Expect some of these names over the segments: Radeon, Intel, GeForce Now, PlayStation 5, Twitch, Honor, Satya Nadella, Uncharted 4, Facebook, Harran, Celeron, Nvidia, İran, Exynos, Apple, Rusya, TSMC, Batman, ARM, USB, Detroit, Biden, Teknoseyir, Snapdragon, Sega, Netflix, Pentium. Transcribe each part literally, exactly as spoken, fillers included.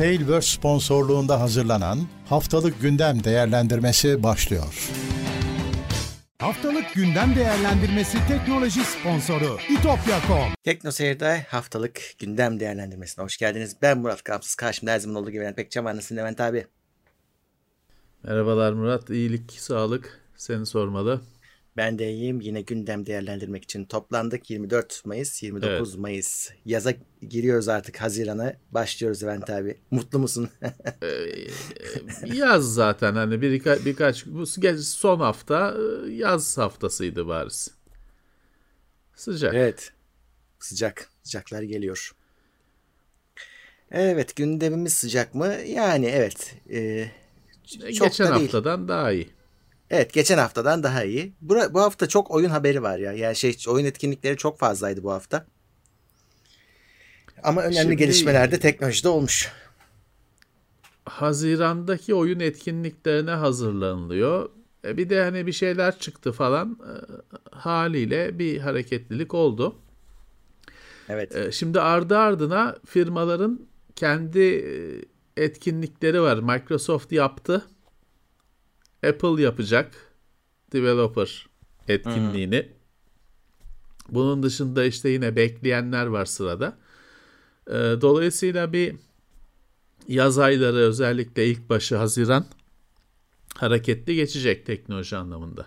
Heyverse sponsorluğunda hazırlanan Haftalık Gündem Değerlendirmesi başlıyor. Haftalık Gündem Değerlendirmesi teknoloji sponsoru itopya nokta com. Teknoseyir'de Haftalık Gündem Değerlendirmesi'ne hoş geldiniz. Ben Murat Kamsız. Karşımda her zaman olduğu gibi ben pek çamanlısın Levent abi. Merhabalar Murat. İyilik, sağlık. Seni sormalı. Ben de iyiyim. Yine gündem değerlendirmek için toplandık. yirmi dört Mayıs, yirmi dokuz evet. Mayıs. Yaza giriyoruz artık. Haziran'a başlıyoruz Levent abi. Mutlu musun? ee, yaz zaten. Hani bir, birka- birkaç bu son hafta yaz haftasıydı bariz. Sıcak. Evet. Sıcak. Sıcaklar geliyor. Evet. Gündemimiz sıcak mı? Yani evet. Ee, çok Geçen da haftadan değil. daha iyi. Evet, geçen haftadan daha iyi. Bura, bu hafta çok oyun haberi var ya. Yani şey oyun etkinlikleri çok fazlaydı bu hafta. Ama önemli Şimdi, gelişmeler de teknolojide olmuş. Haziran'daki oyun etkinliklerine hazırlanılıyor. E bir de hani bir şeyler çıktı falan. E, haliyle bir hareketlilik oldu. Evet. E, şimdi ardı ardına firmaların kendi etkinlikleri var. Microsoft yaptı. Apple yapacak developer etkinliğini. Hı-hı. Bunun dışında işte yine bekleyenler var sırada. Dolayısıyla bir yaz ayları, özellikle ilk başı Haziran, hareketli geçecek teknoloji anlamında.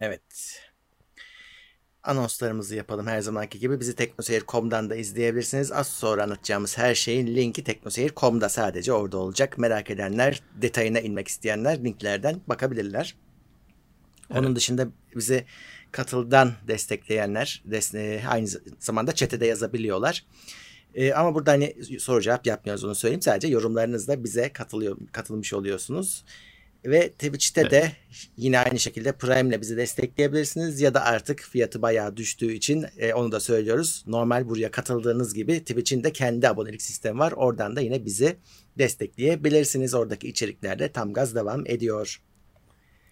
Evet. Anonslarımızı yapalım her zamanki gibi. Bizi teknoseyir nokta com'dan da izleyebilirsiniz. Az sonra anlatacağımız her şeyin linki teknoseyir nokta com'da, sadece orada olacak. Merak edenler, detayına inmek isteyenler linklerden bakabilirler. Evet. Onun dışında bizi katıldan destekleyenler aynı zamanda chat'e de yazabiliyorlar. Ee, ama burada hani soru cevap yapmıyoruz, onu söyleyeyim. Sadece yorumlarınızla bize katılıyor, katılmış oluyorsunuz. Ve Twitch'te evet. de yine aynı şekilde Prime'le bizi destekleyebilirsiniz ya da artık fiyatı bayağı düştüğü için e, onu da söylüyoruz. Normal buraya katıldığınız gibi Twitch'in de kendi abonelik sistemi var. Oradan da yine bizi destekleyebilirsiniz. Oradaki içerikler de tam gaz devam ediyor.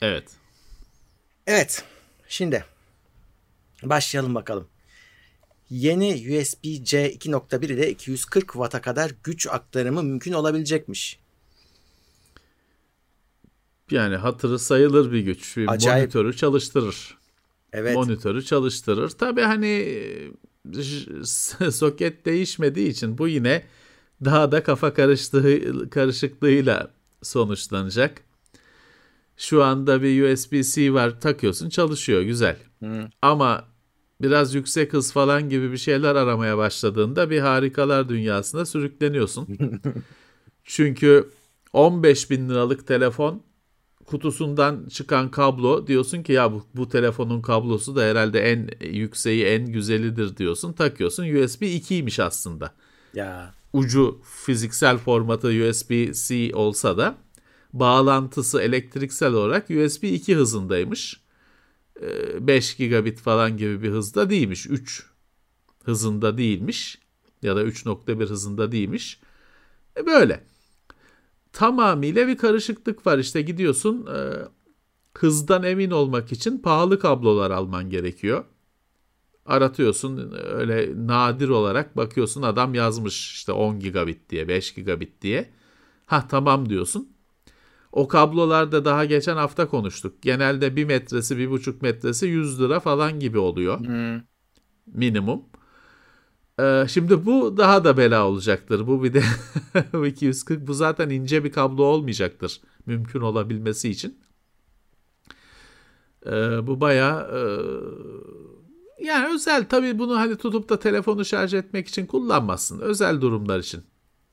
Evet. Evet. Şimdi başlayalım bakalım. Yeni U S B C iki nokta bir ile iki yüz kırk watt'a kadar güç aktarımı mümkün olabilecekmiş. Yani hatırı sayılır bir güç. Bir monitörü çalıştırır. Evet. Monitörü çalıştırır. Tabii hani soket değişmediği için bu yine daha da kafa karıştığı, karışıklığıyla sonuçlanacak. Şu anda bir U S B C var, takıyorsun, çalışıyor, güzel. Hı. Ama biraz yüksek hız falan gibi bir şeyler aramaya başladığında bir harikalar dünyasına sürükleniyorsun. Çünkü on beş bin liralık telefon kutusundan çıkan kablo, diyorsun ki ya bu, bu telefonun kablosu da herhalde en yükseği, en güzelidir diyorsun. Takıyorsun, U S B iki'ymiş aslında. Ya. Ucu fiziksel formatı U S B C olsa da bağlantısı elektriksel olarak U S B iki hızındaymış. beş gigabit falan gibi bir hızda değilmiş. üç hızında değilmiş ya da üç nokta bir hızında değilmiş. E böyle. Tamamıyla bir karışıklık var. İşte gidiyorsun, e, hızdan emin olmak için pahalı kablolar alman gerekiyor. Aratıyorsun, öyle nadir olarak bakıyorsun, adam yazmış işte on gigabit diye, beş gigabit diye. Ha tamam diyorsun. O kablolarda daha geçen hafta konuştuk. Genelde bir metresi, bir buçuk metresi yüz lira falan gibi oluyor. Hmm. Minimum. Şimdi bu daha da bela olacaktır. Bu bir de iki yüz kırk, bu zaten ince bir kablo olmayacaktır mümkün olabilmesi için. Bu bayağı yani özel, tabii bunu hani tutup da telefonu şarj etmek için kullanmazsın. Özel durumlar için.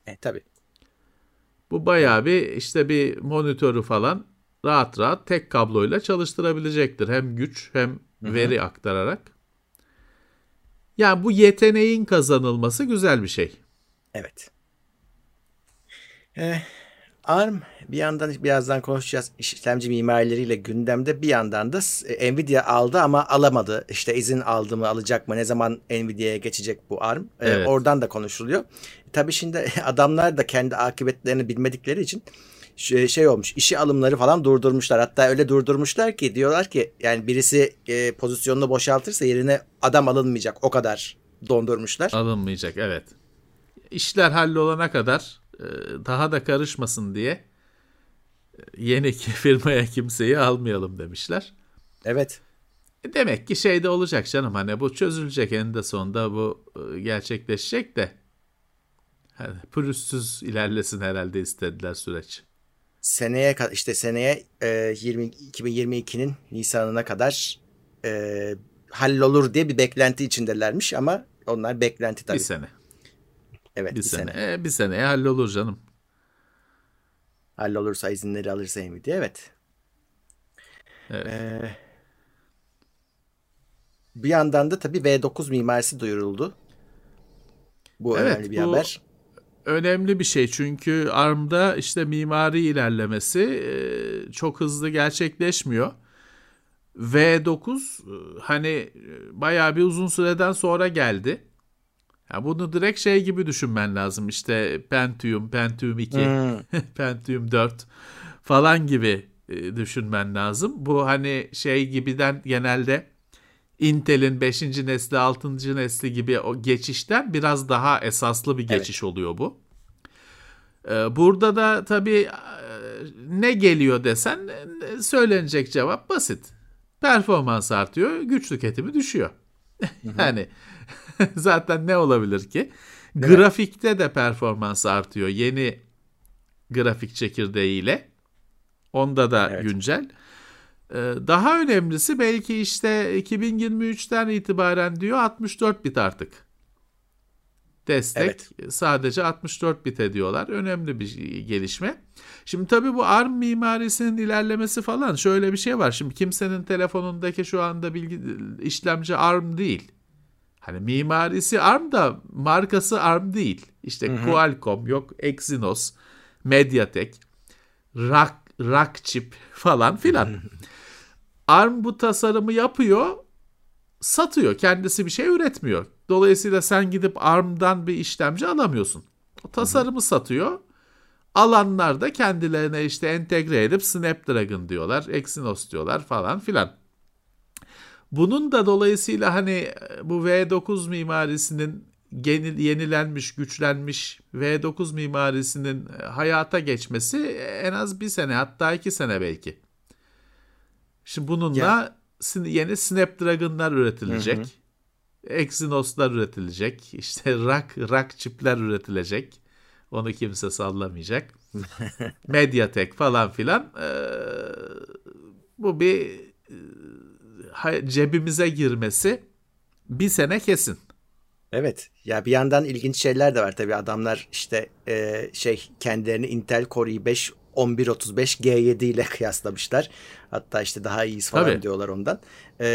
E tabii. Bu bayağı bir işte bir monitörü falan rahat rahat tek kabloyla çalıştırabilecektir. Hem güç hem veri Hı-hı. aktararak. Yani bu yeteneğin kazanılması güzel bir şey. Evet. Ee, ARM bir yandan, birazdan konuşacağız, işlemci mimarileriyle gündemde, bir yandan da Nvidia aldı ama alamadı. İşte izin aldı mı, alacak mı, ne zaman Nvidia'ya geçecek bu ARM? Ee, evet. Oradan da konuşuluyor. Tabii şimdi adamlar da kendi akıbetlerini bilmedikleri için şey olmuş, işi alımları falan durdurmuşlar. Hatta öyle durdurmuşlar ki diyorlar ki yani birisi e, pozisyonunu boşaltırsa yerine adam alınmayacak, o kadar dondurmuşlar. Alınmayacak, evet. İşler hallolana kadar daha da karışmasın diye yeni firmaya kimseyi almayalım demişler. Evet. Demek ki şey de olacak canım, hani bu çözülecek, en de sonunda bu gerçekleşecek de hani pürüzsüz ilerlesin herhalde istediler süreç. Seneye işte seneye yirmi, iki bin yirmi ikinin Nisan'ına kadar e, hallolur diye bir beklenti içindelermiş ama onlar beklenti tabii. Bir sene. Evet, bir, bir sene. sene. E, bir seneye hallolur canım. Hallolursa, izinleri alırsa Amd. Evet. Evet. Ee, bir yandan da tabii V dokuz mimarisi duyuruldu. Bu evet, önemli bir bu haber. Önemli bir şey çünkü ARM'da işte mimari ilerlemesi çok hızlı gerçekleşmiyor. V dokuz hani bayağı bir uzun süreden sonra geldi. Ya bunu direkt şey gibi düşünmen lazım, işte Pentium, Pentium iki, hmm. Pentium dört falan gibi düşünmen lazım. Bu hani şey gibiden, genelde Intel'in beşinci nesli, altıncı nesli gibi o geçişten biraz daha esaslı bir geçiş evet. oluyor bu. Burada da tabii ne geliyor desen söylenecek cevap basit. Performans artıyor, güç tüketimi düşüyor. Yani zaten ne olabilir ki? Değil Grafikte mi? de performans artıyor yeni grafik çekirdeğiyle. Onda da evet. güncel. Daha önemlisi belki işte iki bin yirmi üçten itibaren diyor altmış dört bit artık. Destek evet. sadece altmış dört bit ediyorlar. Önemli bir gelişme. Şimdi tabii bu ARM mimarisinin ilerlemesi falan, şöyle bir şey var. Şimdi kimsenin telefonundaki şu anda bilgi işlemci ARM değil. Hani mimarisi ARM da markası ARM değil. İşte hı hı. Qualcomm, yok Exynos, MediaTek, Rock, Rockchip falan filan. ARM bu tasarımı yapıyor, satıyor. Kendisi bir şey üretmiyor. Dolayısıyla sen gidip ARM'dan bir işlemci alamıyorsun. O tasarımı satıyor. Alanlar da kendilerine işte entegre edip Snapdragon diyorlar, Exynos diyorlar falan filan. Bunun da dolayısıyla hani bu V dokuz mimarisinin yenilenmiş, güçlenmiş V dokuz mimarisinin hayata geçmesi en az bir sene, hatta iki sene belki. Şimdi bununla yani. yeni Snapdragon'lar üretilecek. Hı hı. Exynos'lar üretilecek. İşte rak rak çipler üretilecek. Onu kimse sallamayacak. MediaTek falan filan. Ee, bu bir e, cebimize girmesi bir sene kesin. Evet. Ya bir yandan ilginç şeyler de var tabii. Adamlar işte e, şey kendilerini Intel Core i beş on bir otuz beş G yedi ile kıyaslamışlar. Hatta işte daha iyiyiz falan tabii. diyorlar ondan. E,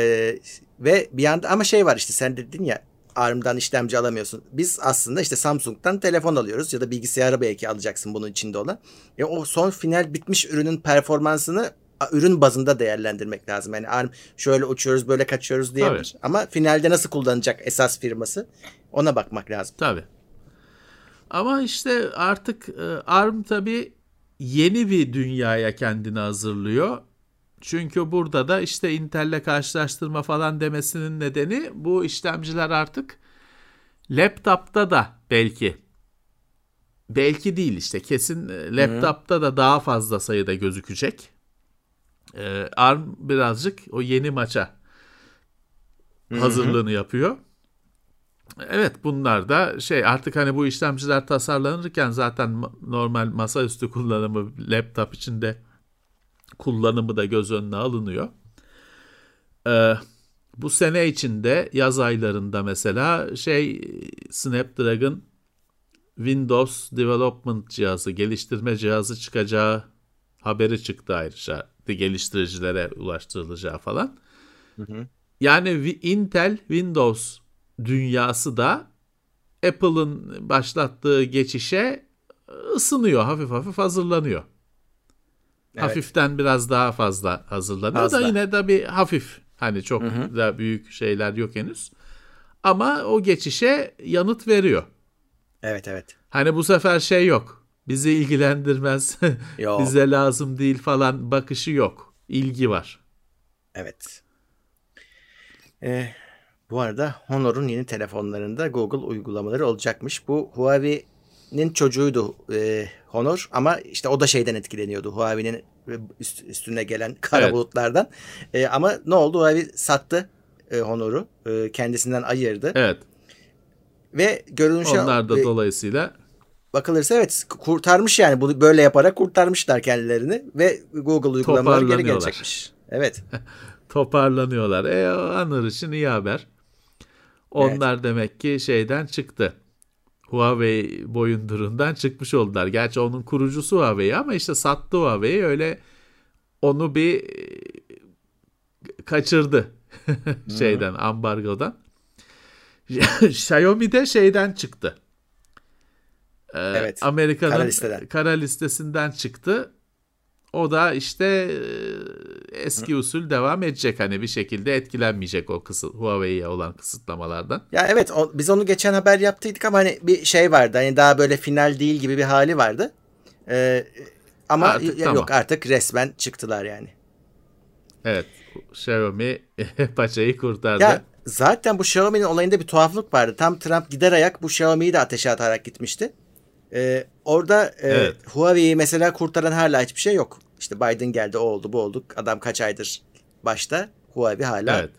ve bir yanda ama şey var, işte sen dedin ya ARM'dan işlemci alamıyorsun. Biz aslında işte Samsung'dan telefon alıyoruz ya da bilgisayarı belki alacaksın bunun içinde olan. E, o son final bitmiş ürünün performansını ürün bazında değerlendirmek lazım. Yani ARM şöyle uçuyoruz, böyle kaçıyoruz diyebilir. Tabii. Ama finalde nasıl kullanacak esas firması, ona bakmak lazım. Tabii. Ama işte artık ARM tabii yeni bir dünyaya kendini hazırlıyor. Çünkü burada da işte Intel'le karşılaştırma falan demesinin nedeni, bu işlemciler artık laptopta da belki belki değil işte kesin laptopta da daha fazla sayıda gözükecek. Ee, ARM birazcık o yeni maça hazırlığını yapıyor. Evet, bunlar da şey artık hani bu işlemciler tasarlanırken zaten normal masaüstü kullanımı, laptop içinde kullanımı da göz önüne alınıyor. Ee, bu sene içinde yaz aylarında mesela şey Snapdragon Windows Development cihazı, geliştirme cihazı çıkacağı haberi çıktı ayrıca. Geliştiricilere ulaştırılacağı falan. Hı hı. Yani Intel Windows dünyası da Apple'ın başlattığı geçişe ısınıyor. Hafif hafif hazırlanıyor. Evet. Hafiften biraz daha fazla hazırlanıyor fazla. da yine de bir hafif. Hani çok hı hı. da büyük şeyler yok henüz. Ama o geçişe yanıt veriyor. Evet evet. Hani bu sefer şey yok. Bizi ilgilendirmez, bize lazım değil falan bakışı yok. İlgi var. Evet. Ee, bu arada Honor'un yeni telefonlarında Google uygulamaları olacakmış. Bu Huawei nin çocuğuydu e, Honor, ama işte o da şeyden etkileniyordu, Huawei'nin üst, üstüne gelen kara evet. bulutlardan. E, ama ne oldu? Huawei sattı e, Honor'u. E, kendisinden ayırdı. Evet. Ve görünüşe onlar da e, dolayısıyla bakılırsa evet kurtarmış yani, bunu böyle yaparak kurtarmışlar kendilerini ve Google uygulamaları geri gelecekmiş. Evet. Toparlanıyorlar. E, Honor için iyi haber. Onlar evet. demek ki şeyden çıktı. Huawei boyundurundan çıkmış oldular. Gerçi onun kurucusu Huawei ama işte sattı Huawei, öyle onu bir kaçırdı şeyden, ambargodan. Xiaomi de şeyden çıktı. Ee, evet. Amerika'nın kara listeden. kara listesinden çıktı. O da işte eski usul devam edecek, hani bir şekilde etkilenmeyecek o kısıt, Huawei'ye olan kısıtlamalardan. Ya evet, o, biz onu geçen haber yaptıydık ama hani bir şey vardı, hani daha böyle final değil gibi bir hali vardı. Ee, ama artık, y- tamam. yok artık resmen çıktılar yani. Evet, Xiaomi paçayı kurtardı. Ya zaten bu Xiaomi'nin olayında bir tuhaflık vardı. Tam Trump gider ayak bu Xiaomi'yi de ateşe atarak gitmişti. Ee, orada evet. e, Huawei'yi mesela kurtaran hala hiçbir şey yok. İşte Biden geldi, o oldu, bu olduk. Adam kaç aydır başta, Huawei hala evet.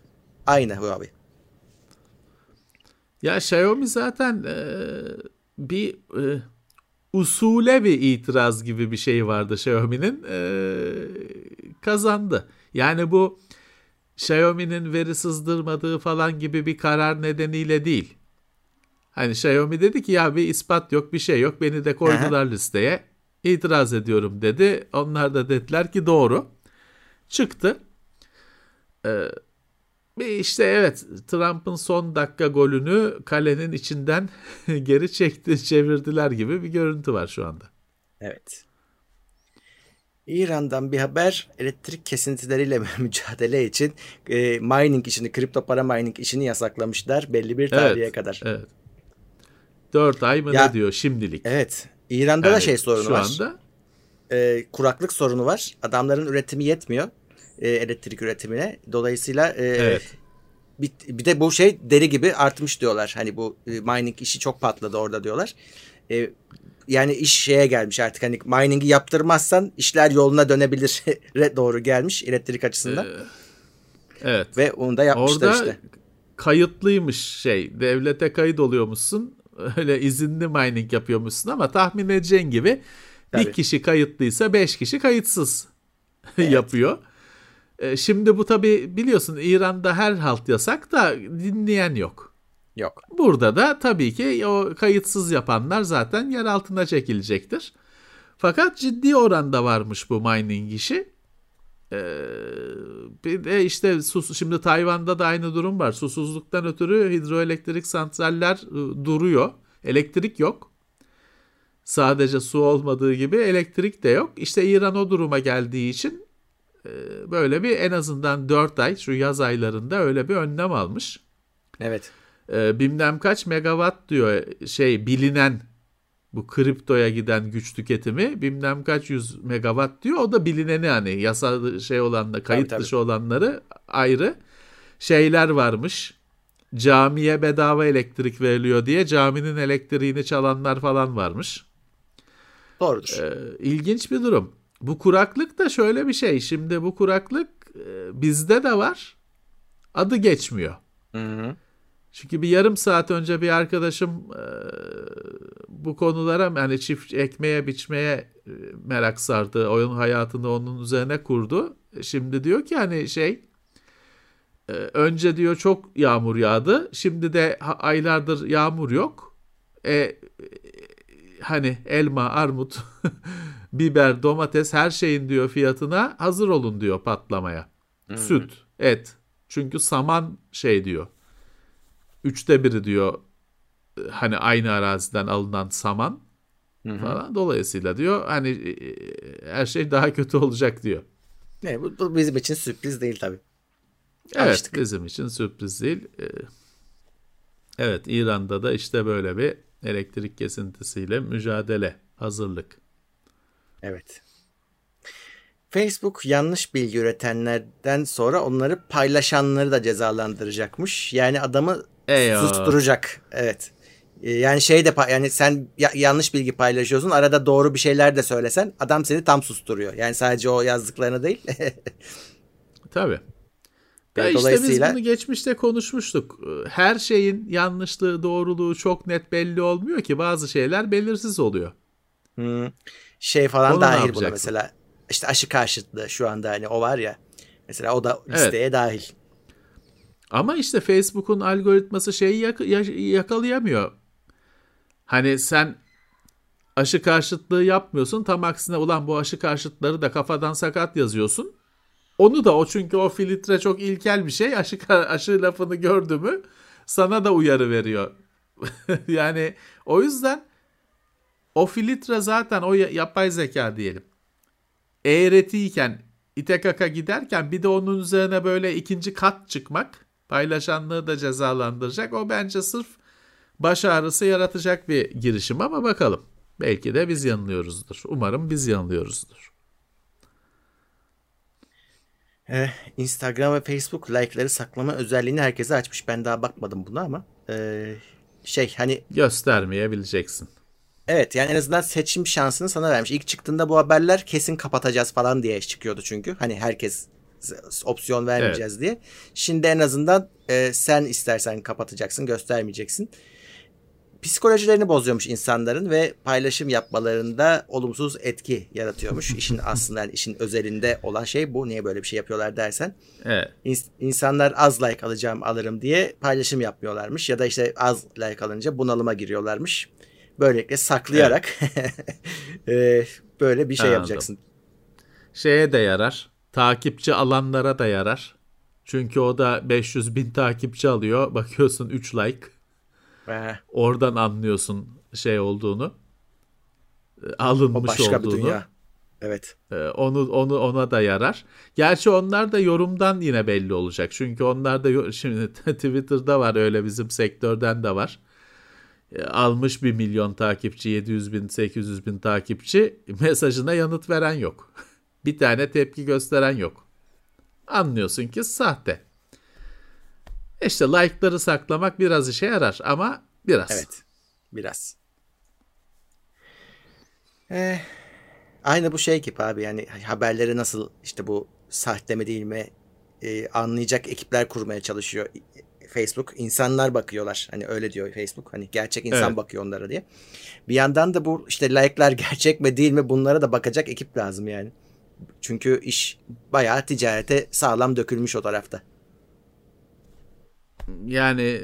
aynı Huawei. Ya Xiaomi zaten e, bir e, usule bir itiraz gibi bir şey vardı Xiaomi'nin, e, kazandı. Yani bu Xiaomi'nin veri sızdırmadığı falan gibi bir karar nedeniyle değil. Hani Xiaomi dedi ki ya bir ispat yok, bir şey yok, beni de koydular Aha. listeye, itiraz ediyorum dedi. Onlar da dediler ki doğru. Çıktı. Ee, işte evet, Trump'ın son dakika golünü kalenin içinden geri çekti, çevirdiler gibi bir görüntü var şu anda. Evet. İran'dan bir haber, elektrik kesintileriyle mücadele için e, mining işini, kripto para mining işini yasaklamışlar belli bir tarihe evet, kadar. Evet. dört ay mı ya, ne diyor şimdilik? Evet. İran'da yani da şey sorunu şu var. Şu anda e, kuraklık sorunu var. Adamların üretimi yetmiyor e, elektrik üretimine. Dolayısıyla e, evet. bir, bir de bu şey deli gibi artmış diyorlar. Hani bu e, mining işi çok patladı orada diyorlar. E, yani iş şeye gelmiş artık, hani mining'i yaptırmazsan işler yoluna dönebilir doğru gelmiş elektrik açısından. Ee, evet. Ve onu da yapmışlar orada işte. Orada kayıtlıymış şey. Devlete kayıt oluyormuşsun. Öyle izinli mining yapıyormuşsun ama tahmin edeceğin gibi Tabii. bir kişi kayıtlıysa beş kişi kayıtsız evet. yapıyor. Şimdi bu tabii biliyorsun, İran'da her halt yasak da dinleyen yok. Yok. Burada da tabii ki o kayıtsız yapanlar zaten yer altına çekilecektir. Fakat ciddi oranda varmış bu mining işi. Ee, bir de işte sus, şimdi Tayvan'da da aynı durum var. Susuzluktan ötürü hidroelektrik santraller duruyor. Elektrik yok. Sadece su olmadığı gibi elektrik de yok. İşte İran o duruma geldiği için e, böyle bir en azından dört ay şu yaz aylarında öyle bir önlem almış. Evet. E, bilmem kaç megawatt diyor şey bilinen, bu kriptoya giden güç tüketimi bilmem kaç yüz megawatt diyor. O da bilineni, hani yasal şey olanla kayıt tabii, dışı tabii. olanları ayrı. Şeyler varmış. Camiye bedava elektrik veriliyor diye caminin elektriğini çalanlar falan varmış. Doğrudur. Ee, ilginç bir durum. Bu kuraklık da şöyle bir şey. Şimdi bu kuraklık bizde de var. Adı geçmiyor. Hı hı. Çünkü bir yarım saat önce bir arkadaşım e, bu konulara, yani çift ekmeye biçmeye e, merak sardı. Oyun hayatını onun üzerine kurdu. Şimdi diyor ki hani şey e, önce diyor çok yağmur yağdı. Şimdi de ha, aylardır yağmur yok. E, e, hani elma, armut, biber, domates, her şeyin diyor fiyatına hazır olun diyor patlamaya. Hmm. Süt, et. Çünkü saman şey diyor. Üçte biri diyor hani aynı araziden alınan saman hı hı. falan. Dolayısıyla diyor hani her şey daha kötü olacak diyor. Ne, bu, bu bizim için sürpriz değil tabii. Evet, alıştık. Bizim için sürpriz değil. Evet, İran'da da işte böyle bir elektrik kesintisiyle mücadele, hazırlık. Evet. Facebook yanlış bilgi üretenlerden sonra onları paylaşanları da cezalandıracakmış. Yani adamı Eyo. susturacak. Evet. Yani şey de yani sen ya, yanlış bilgi paylaşıyorsun. Arada doğru bir şeyler de söylesen adam seni tam susturuyor. Yani sadece o yazdıklarını değil. Tabii. Ya işte dolayısıyla... biz bunu geçmişte konuşmuştuk. Her şeyin yanlışlığı, doğruluğu çok net belli olmuyor ki. Bazı şeyler belirsiz oluyor. Hmm. Şey falan onu dahil buna mesela. İşte aşı karşıtlığı şu anda hani o var ya. Mesela o da listeye evet. dahil. Ama işte Facebook'un algoritması şeyi yak- yakalayamıyor. Hani sen aşı karşıtlığı yapmıyorsun. Tam aksine ulan bu aşı karşıtları da kafadan sakat yazıyorsun. Onu da o çünkü o filtre çok ilkel bir şey. Aşı, aşı lafını gördü mü sana da uyarı veriyor. Yani o yüzden o filtre zaten o yapay zeka diyelim. Eğretiyken, ite kaka giderken bir de onun üzerine böyle ikinci kat çıkmak paylaşanlığı da cezalandıracak. O bence sırf baş ağrısı yaratacak bir girişim ama bakalım. Belki de biz yanılıyoruzdur. Umarım biz yanılıyoruzdur. Ee, Instagram ve Facebook like'ları saklama özelliğini herkese açmış. Ben daha bakmadım buna ama ee, şey hani göstermeyebileceksin. Evet yani en azından seçim şansını sana vermiş. İlk çıktığında bu haberler kesin kapatacağız falan diye çıkıyordu çünkü. Hani herkes opsiyon vermeyeceğiz evet. diye. Şimdi en azından e, sen istersen kapatacaksın, göstermeyeceksin. Psikolojilerini bozuyormuş insanların ve paylaşım yapmalarında olumsuz etki yaratıyormuş. İşin aslında yani işin özelinde olan şey bu. Niye böyle bir şey yapıyorlar dersen. Evet. İns- insanlar az like alacağım alırım diye paylaşım yapmıyorlarmış. Ya da işte az like alınca bunalıma giriyorlarmış. Böylelikle saklayarak evet. böyle bir şey Anladım. yapacaksın. Şeye de yarar. Takipçi alanlara da yarar. Çünkü o da beş yüz bin takipçi alıyor. Bakıyorsun üç like. Ee. Oradan anlıyorsun şey olduğunu. Alınmış o başka olduğunu. Bir dünya. Evet. Onu, onu ona da yarar. Gerçi onlar da yorumdan yine belli olacak. Çünkü onlar da şimdi Twitter'da var öyle bizim sektörden de var. Almış bir milyon takipçi, yedi yüz bin, sekiz yüz bin takipçi mesajına yanıt veren yok. Bir tane tepki gösteren yok. Anlıyorsun ki sahte. İşte like'ları saklamak biraz işe yarar ama biraz. Evet, biraz. Ee, aynı bu şey gibi abi yani haberleri nasıl işte bu sahte mi değil mi e, anlayacak ekipler kurmaya çalışıyor. Facebook insanlar bakıyorlar. Hani öyle diyor Facebook. Hani gerçek insan evet. bakıyor onlara diye. Bir yandan da bu işte like'lar gerçek mi değil mi bunlara da bakacak ekip lazım yani. Çünkü iş bayağı ticarete sağlam dökülmüş o tarafta. Yani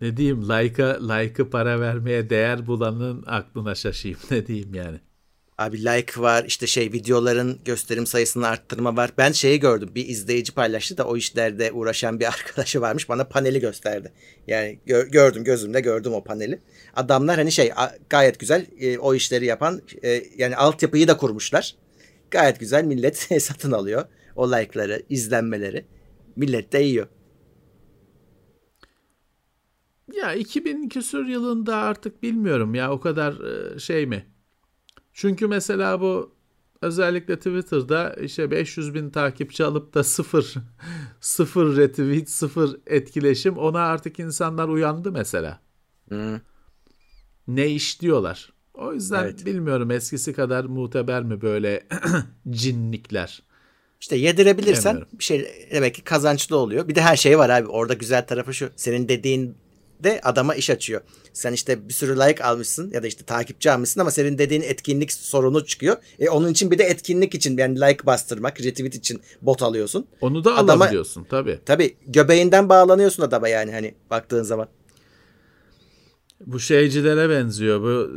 ne diyeyim like'a like'ı para vermeye değer bulanın aklına şaşayım ne diyeyim yani. Abi like var işte şey videoların gösterim sayısını arttırma var. Ben şeyi gördüm bir izleyici paylaştı da o işlerde uğraşan bir arkadaşı varmış bana paneli gösterdi. Yani gö- gördüm gözümle gördüm o paneli. Adamlar hani şey a- gayet güzel e, o işleri yapan e, yani altyapıyı da kurmuşlar. Gayet güzel millet satın alıyor o like'ları izlenmeleri. Millet de yiyor. Ya iki bin küsur yılında artık bilmiyorum ya o kadar şey mi? Çünkü mesela bu özellikle Twitter'da işte beş yüz bin takipçi alıp da sıfır, sıfır retweet, sıfır etkileşim ona artık insanlar uyandı mesela. Hmm. Ne iş diyorlar. O yüzden evet. bilmiyorum eskisi kadar muteber mi böyle cinlikler. İşte yedirebilirsen bir şey demek ki kazançlı oluyor. Bir de her şey var abi orada güzel tarafı şu senin dediğin. De adama iş açıyor. Sen işte bir sürü like almışsın ya da işte takipçi almışsın ama senin dediğin etkinlik sorunu çıkıyor. E onun için bir de etkinlik için yani like bastırmak, retweet için bot alıyorsun. Onu da adama, alabiliyorsun tabii. Tabii göbeğinden bağlanıyorsun adama yani hani baktığın zaman. Bu şeycilere benziyor. Bu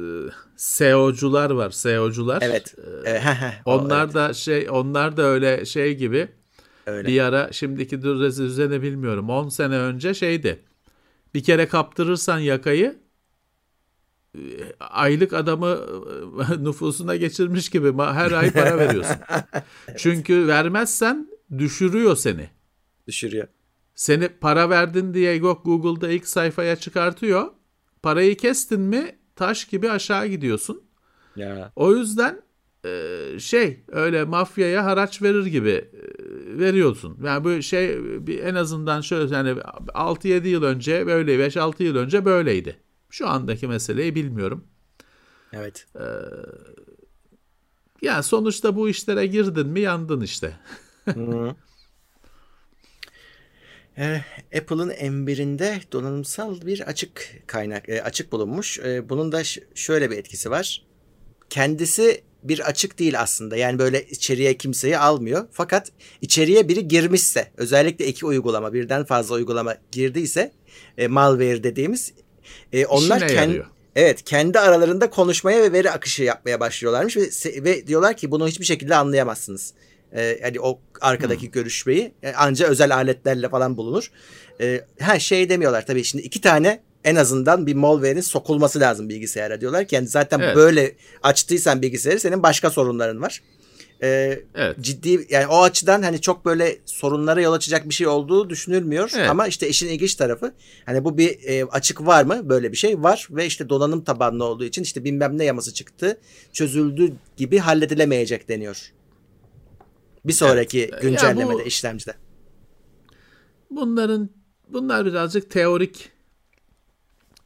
S E O'cular var. S E O'cular. Evet. onlar evet. da şey onlar da öyle şey gibi. Öyle. Bir ara şimdiki düzeni bilmiyorum. on sene önce şeydi. Bir kere kaptırırsan yakayı aylık adamı nüfusuna geçirmiş gibi her ay para veriyorsun. evet. Çünkü vermezsen düşürüyor seni. Düşürüyor. Seni para verdin diye yok Google'da ilk sayfaya çıkartıyor. Parayı kestin mi taş gibi aşağı gidiyorsun. Ya. O yüzden şey öyle mafyaya haraç verir gibi veriyorsun. Yani bu şey en azından şöyle, yani altı yedi yıl önce böyle, beş altı yıl önce böyleydi. Şu andaki meseleyi bilmiyorum. Evet. Ee, yani sonuçta bu işlere girdin mi yandın işte. Hı. Apple'ın M bir'inde donanımsal bir açık kaynak açık bulunmuş. Bunun da şöyle bir etkisi var. Kendisi bir açık değil aslında. Yani böyle içeriye kimseyi almıyor. Fakat içeriye biri girmişse, özellikle iki uygulama, birden fazla uygulama girdiyse, malware dediğimiz, onlar kendi evet kendi aralarında konuşmaya ve veri akışı yapmaya başlıyorlarmış ve, ve diyorlar ki bunu hiçbir şekilde anlayamazsınız. Ee, yani o arkadaki hmm. görüşmeyi yani anca özel aletlerle falan bulunur. Ee, her şey demiyorlar tabii. Şimdi iki tane en azından bir malware'in sokulması lazım bilgisayara diyorlar ki yani zaten evet. böyle açtıysan bilgisayarı senin başka sorunların var. Ee, evet. Ciddi yani o açıdan hani çok böyle sorunlara yol açacak bir şey olduğu düşünülmüyor. Evet. Ama işte işin ilginç tarafı hani bu bir e, açık var mı? Böyle bir şey var ve işte donanım tabanlı olduğu için işte bilmem ne yaması çıktı, çözüldü gibi halledilemeyecek deniyor. Bir sonraki evet. güncellemede, bu, işlemcide. Bunların bunlar birazcık teorik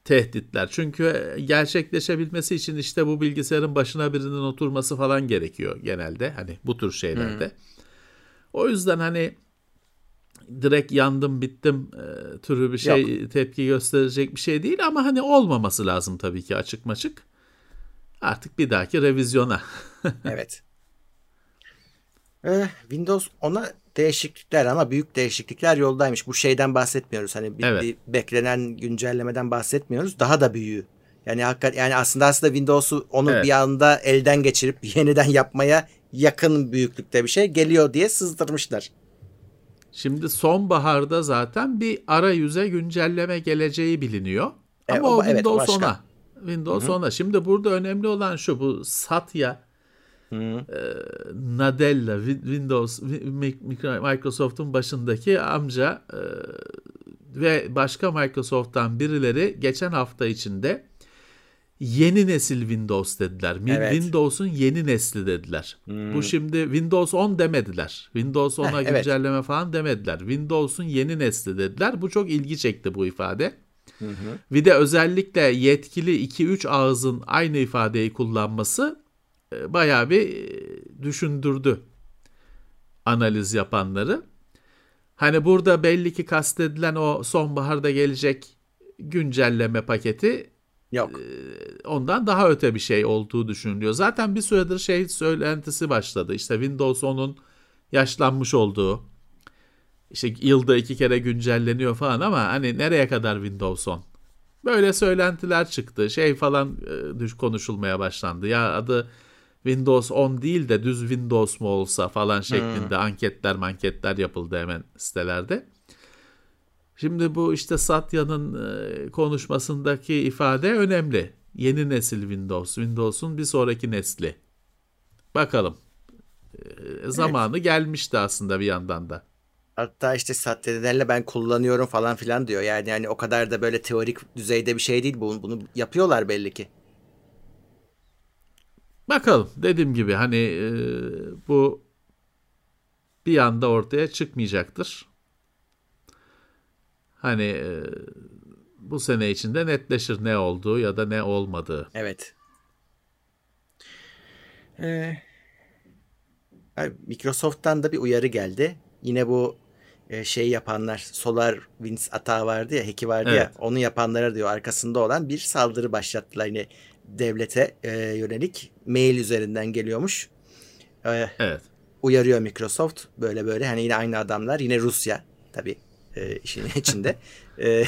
tehditler. Çünkü gerçekleşebilmesi için işte bu bilgisayarın başına birinin oturması falan gerekiyor genelde. Hani bu tür şeylerde. Hmm. O yüzden hani direkt yandım bittim e, türü bir şey Yok. tepki gösterecek bir şey değil ama hani olmaması lazım tabii ki açık maçık. Artık bir dahaki revizyona. Evet. Windows ona değişiklikler ama büyük değişiklikler yoldaymış. Bu şeyden bahsetmiyoruz. Hani bir, evet. bir beklenen güncellemeden bahsetmiyoruz. Daha da büyüğü. Yani hakikaten yani aslında aslında Windows'u onu evet. bir anda elden geçirip yeniden yapmaya yakın büyüklükte bir şey geliyor diye sızdırmışlar. Şimdi sonbaharda zaten bir arayüze güncelleme geleceği biliniyor. Ama e, o, o Windows evet, ona. Windows Hı-hı. ona. Şimdi burada önemli olan şu, bu Satya Hı. Nadella, Windows, Microsoft'un başındaki amca ve başka Microsoft'tan birileri geçen hafta içinde yeni nesil Windows dediler. Evet. Windows'un yeni nesli dediler. Hı. Bu şimdi Windows on demediler. Windows ona Heh, güncelleme evet. falan demediler. Windows'un yeni nesli dediler. Bu çok ilgi çekti bu ifade. Hı hı. Bir de özellikle yetkili iki üç ağızın aynı ifadeyi kullanması bayağı bir düşündürdü analiz yapanları. Hani burada belli ki kastedilen o sonbaharda gelecek güncelleme paketi yok. Ondan daha öte bir şey olduğu düşünülüyor. Zaten bir süredir şey söylentisi başladı. İşte Windows onun yaşlanmış olduğu, işte yılda iki kere güncelleniyor falan ama hani nereye kadar Windows on? Böyle söylentiler çıktı. Şey falan konuşulmaya başlandı. Ya adı Windows on değil de düz Windows mu olsa falan şeklinde hmm. anketler manketler yapıldı hemen sitelerde. Şimdi bu işte Satya'nın konuşmasındaki ifade önemli. Yeni nesil Windows. Windows'un bir sonraki nesli. Bakalım. Zamanı evet. gelmişti aslında bir yandan da. Hatta işte Satya'yla ben kullanıyorum falan filan diyor. Yani yani o kadar da böyle teorik düzeyde bir şey değil. Bunu, bunu yapıyorlar belli ki. Bakalım, dediğim gibi hani e, bu bir anda ortaya çıkmayacaktır. Hani e, bu sene içinde netleşir ne olduğu ya da ne olmadığı. Evet. Ee, Microsoft'tan da bir uyarı geldi. Yine bu e, şey yapanlar, SolarWinds atağı vardı ya, hack'i vardı evet. ya, onu yapanlara diyor arkasında olan bir saldırı başlattılar. Yine devlete e, yönelik mail üzerinden geliyormuş. E, evet. Uyarıyor Microsoft böyle böyle. Hani yine aynı adamlar, yine Rusya tabii e, işin içinde. e,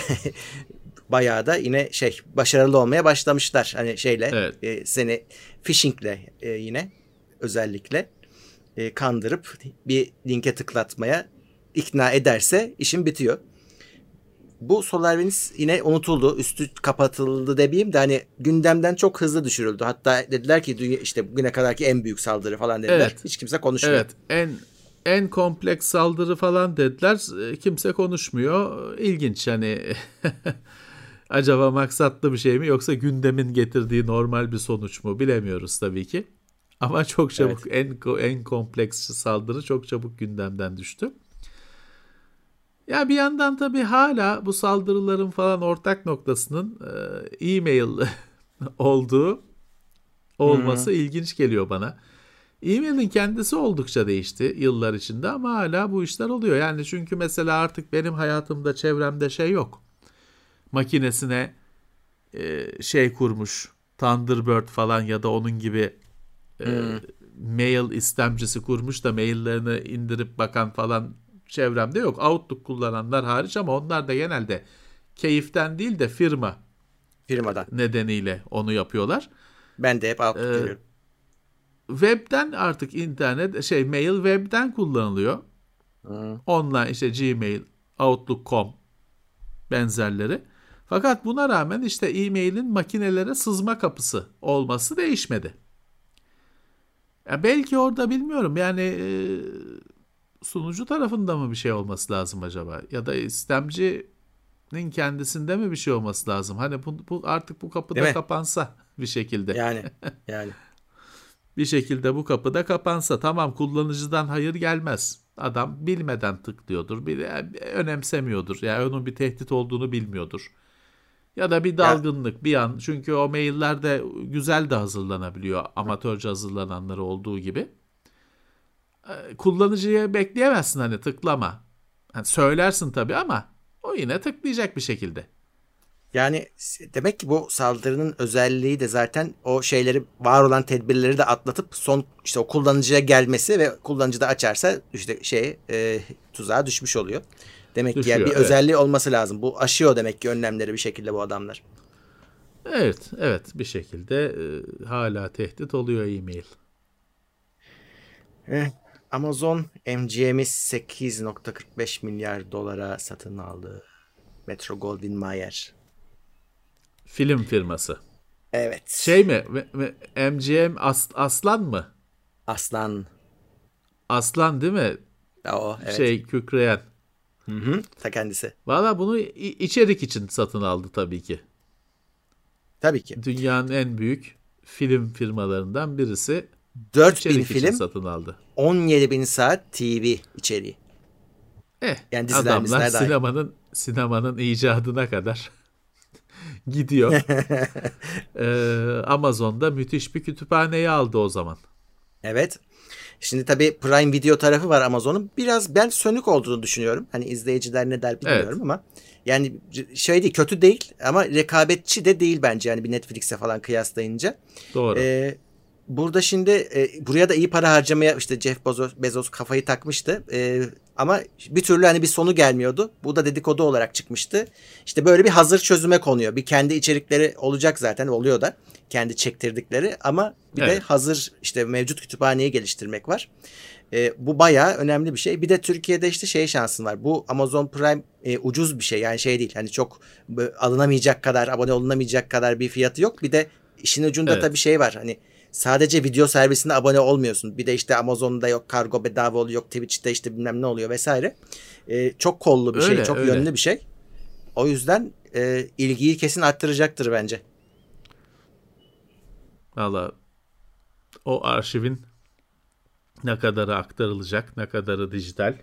bayağı da yine şey başarılı olmaya başlamışlar. Hani şeyle evet. e, seni phishingle e, yine özellikle e, kandırıp bir linke tıklatmaya ikna ederse işin bitiyor. Bu SolarWinds yine unutuldu. Üstü kapatıldı demeyeyim de hani gündemden çok hızlı düşürüldü. Hatta dediler ki dünya, işte bugüne kadarki en büyük saldırı falan dediler. Evet. Hiç kimse konuşmuyor. Evet. En en kompleks saldırı falan dediler. Kimse konuşmuyor. İlginç hani acaba maksatlı bir şey mi yoksa gündemin getirdiği normal bir sonuç mu bilemiyoruz tabii ki. Ama çok çabuk, evet. en en kompleks saldırı çok çabuk gündemden düştü. Ya bir yandan tabii hala bu saldırıların falan ortak noktasının e-mail olduğu olması hmm. ilginç geliyor bana. E-mail'in kendisi oldukça değişti yıllar içinde ama hala bu işler oluyor. Yani çünkü mesela artık benim hayatımda, çevremde şey yok. Makinesine e, şey kurmuş, Thunderbird falan ya da onun gibi e, hmm. mail istemcisi kurmuş da maillerini indirip bakan falan çevremde yok. Outlook kullananlar hariç ama onlar da genelde keyiften değil de firma firmadan nedeniyle onu yapıyorlar. Ben de hep Outlook ee, görüyorum. Web'den artık internet şey mail web'den kullanılıyor. Hmm. Online işte Gmail, Outlook nokta com benzerleri. Fakat buna rağmen işte e-mail'in makinelere sızma kapısı olması değişmedi. Ya belki orada bilmiyorum yani e, sunucu tarafında mı bir şey olması lazım acaba? Ya da istemcinin kendisinde mi bir şey olması lazım? Hani bu, bu artık bu kapı da kapansa bir şekilde. Yani yani. Bir şekilde bu kapı da kapansa tamam, kullanıcıdan hayır gelmez. Adam bilmeden tıklıyordur. Bir, önemsemiyordur. Yani onun bir tehdit olduğunu bilmiyordur. Ya da bir dalgınlık ya. Bir an. Çünkü o mailler de güzel de hazırlanabiliyor. Amatörce hazırlananları olduğu gibi. Kullanıcıya bekleyemezsin hani tıklama. Yani söylersin tabii ama o yine tıklayacak bir şekilde. Yani demek ki bu saldırının özelliği de zaten o şeyleri, var olan tedbirleri de atlatıp son işte o kullanıcıya gelmesi ve kullanıcı da açarsa işte şey e, tuzağa düşmüş oluyor. Demek Düşüyor, ki yani bir evet. özelliği olması lazım. Bu aşıyor demek ki önlemleri bir şekilde bu adamlar. Evet, evet bir şekilde e, hala tehdit oluyor e-mail. Evet. Amazon M G M'i sekiz virgül kırk beş milyar dolara satın aldı. Metro Goldwyn Mayer. Film firması. Evet. Şey mi? M G M as, Aslan mı? Aslan. Aslan değil mi? O, evet. Şey kükreyen. Hı hı. Ta kendisi. Valla bunu içerik için satın aldı tabii ki. Tabii ki. Dünyanın en büyük film firmalarından birisi. dört bin film satın aldı. on yedi bin saat T V içeriği. Eh, yani diziler, adamlar sinemanın sinemanın icadına kadar gidiyor. ee, Amazon'da müthiş bir kütüphaneyi aldı o zaman. Evet. Şimdi tabii Prime Video tarafı var Amazon'un. Biraz ben sönük olduğunu düşünüyorum. Hani izleyiciler ne der bilmiyorum evet. ama yani şey değil, kötü değil ama rekabetçi de değil bence. Yani bir Netflix'e falan kıyaslayınca. Doğru. Ee, Burada şimdi e, buraya da iyi para harcamaya işte Jeff Bezos, Bezos kafayı takmıştı e, ama bir türlü hani bir sonu gelmiyordu. Bu da dedikodu olarak çıkmıştı. İşte böyle bir hazır çözüme konuyor. Bir kendi içerikleri olacak zaten, oluyor da kendi çektirdikleri ama bir evet. de hazır işte mevcut kütüphaneyi geliştirmek var. E, bu bayağı önemli bir şey. Bir de Türkiye'de işte şey şansın var. Bu Amazon Prime e, ucuz bir şey yani şey değil. Hani çok alınamayacak kadar, abone olunamayacak kadar bir fiyatı yok. Bir de işin ucunda evet. tabii şey var hani. Sadece video servisine abone olmuyorsun. Bir de işte Amazon'da yok, kargo bedava oluyor, yok Twitch'te işte bilmem ne oluyor vesaire. Ee, çok kollu bir öyle, şey, çok öyle. yönlü bir şey. O yüzden e, ilgiyi kesin arttıracaktır bence. Valla o arşivin ne kadarı aktarılacak, ne kadarı dijital.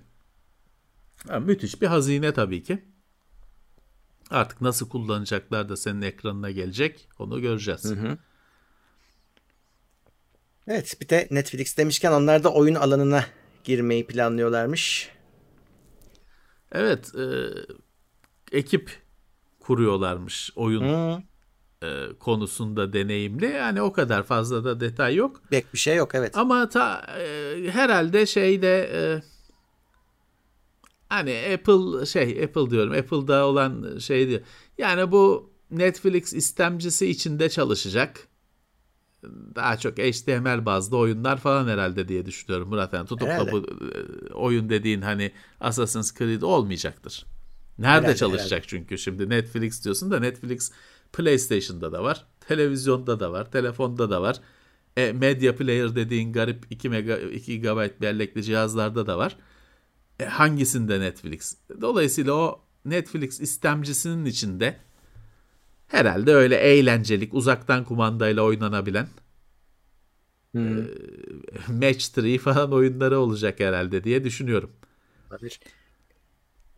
Yani müthiş bir hazine tabii ki. Artık nasıl kullanacaklar da senin ekranına gelecek onu göreceğiz. Hı hı. Evet, bir de Netflix demişken onlar da oyun alanına girmeyi planlıyorlarmış. Evet, e, ekip kuruyorlarmış oyun hmm. e, konusunda deneyimli. Yani o kadar fazla da detay yok. Pek bir şey yok, evet. Ama ta, e, herhalde şeyde e, hani Apple şey Apple diyorum, Apple'da olan şey diyor. Yani bu Netflix istemcisi içinde çalışacak. Daha çok H T M L bazlı oyunlar falan herhalde diye düşünüyorum Murat. Yani tutup da bu oyun dediğin hani Assassin's Creed olmayacaktır. Nerede herhalde, çalışacak herhalde. Çünkü şimdi Netflix diyorsun da Netflix PlayStation'da da var, televizyonda da var, telefonda da var. E, Media Player dediğin garip iki mega, iki gigabayt bellekli cihazlarda da var. E, hangisinde Netflix? Dolayısıyla o Netflix istemcisinin içinde herhalde öyle eğlencelik, uzaktan kumandayla oynanabilen hmm. e, Match üç falan oyunları olacak herhalde diye düşünüyorum. Olabilir.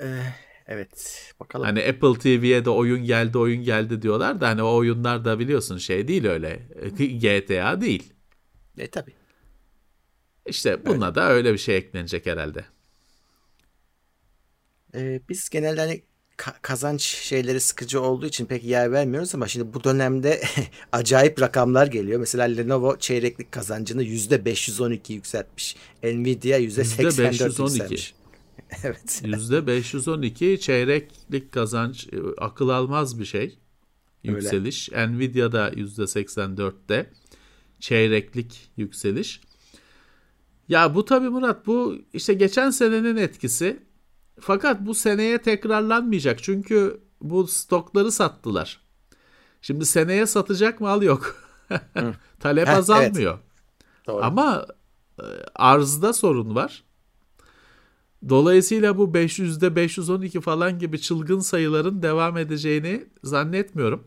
Ee, evet. Bakalım. Hani Apple T V'ye de oyun geldi oyun geldi diyorlar da hani o oyunlar da biliyorsun şey değil öyle. G T A değil. E tabii. İşte buna öyle. Da öyle bir şey eklenecek herhalde. Ee, biz genelde hani ka- kazanç şeyleri sıkıcı olduğu için pek yer vermiyoruz ama şimdi bu dönemde acayip rakamlar geliyor. Mesela Lenovo çeyreklik kazancını yüzde beş yüz on iki yükseltmiş. Nvidia yüzde seksen dört yükseltmiş. Evet. yüzde beş yüz on iki çeyreklik kazanç akıl almaz bir şey. Yükseliş. Öyle. Nvidia'da yüzde seksen dörtte çeyreklik yükseliş. Ya bu tabii Murat bu işte geçen senenin etkisi. Fakat bu seneye tekrarlanmayacak. Çünkü bu stokları sattılar. Şimdi seneye satacak mal yok. Talep Heh, azalmıyor. Evet. Ama arzda sorun var. Dolayısıyla bu beş yüzde beş yüz on iki falan gibi çılgın sayıların devam edeceğini zannetmiyorum.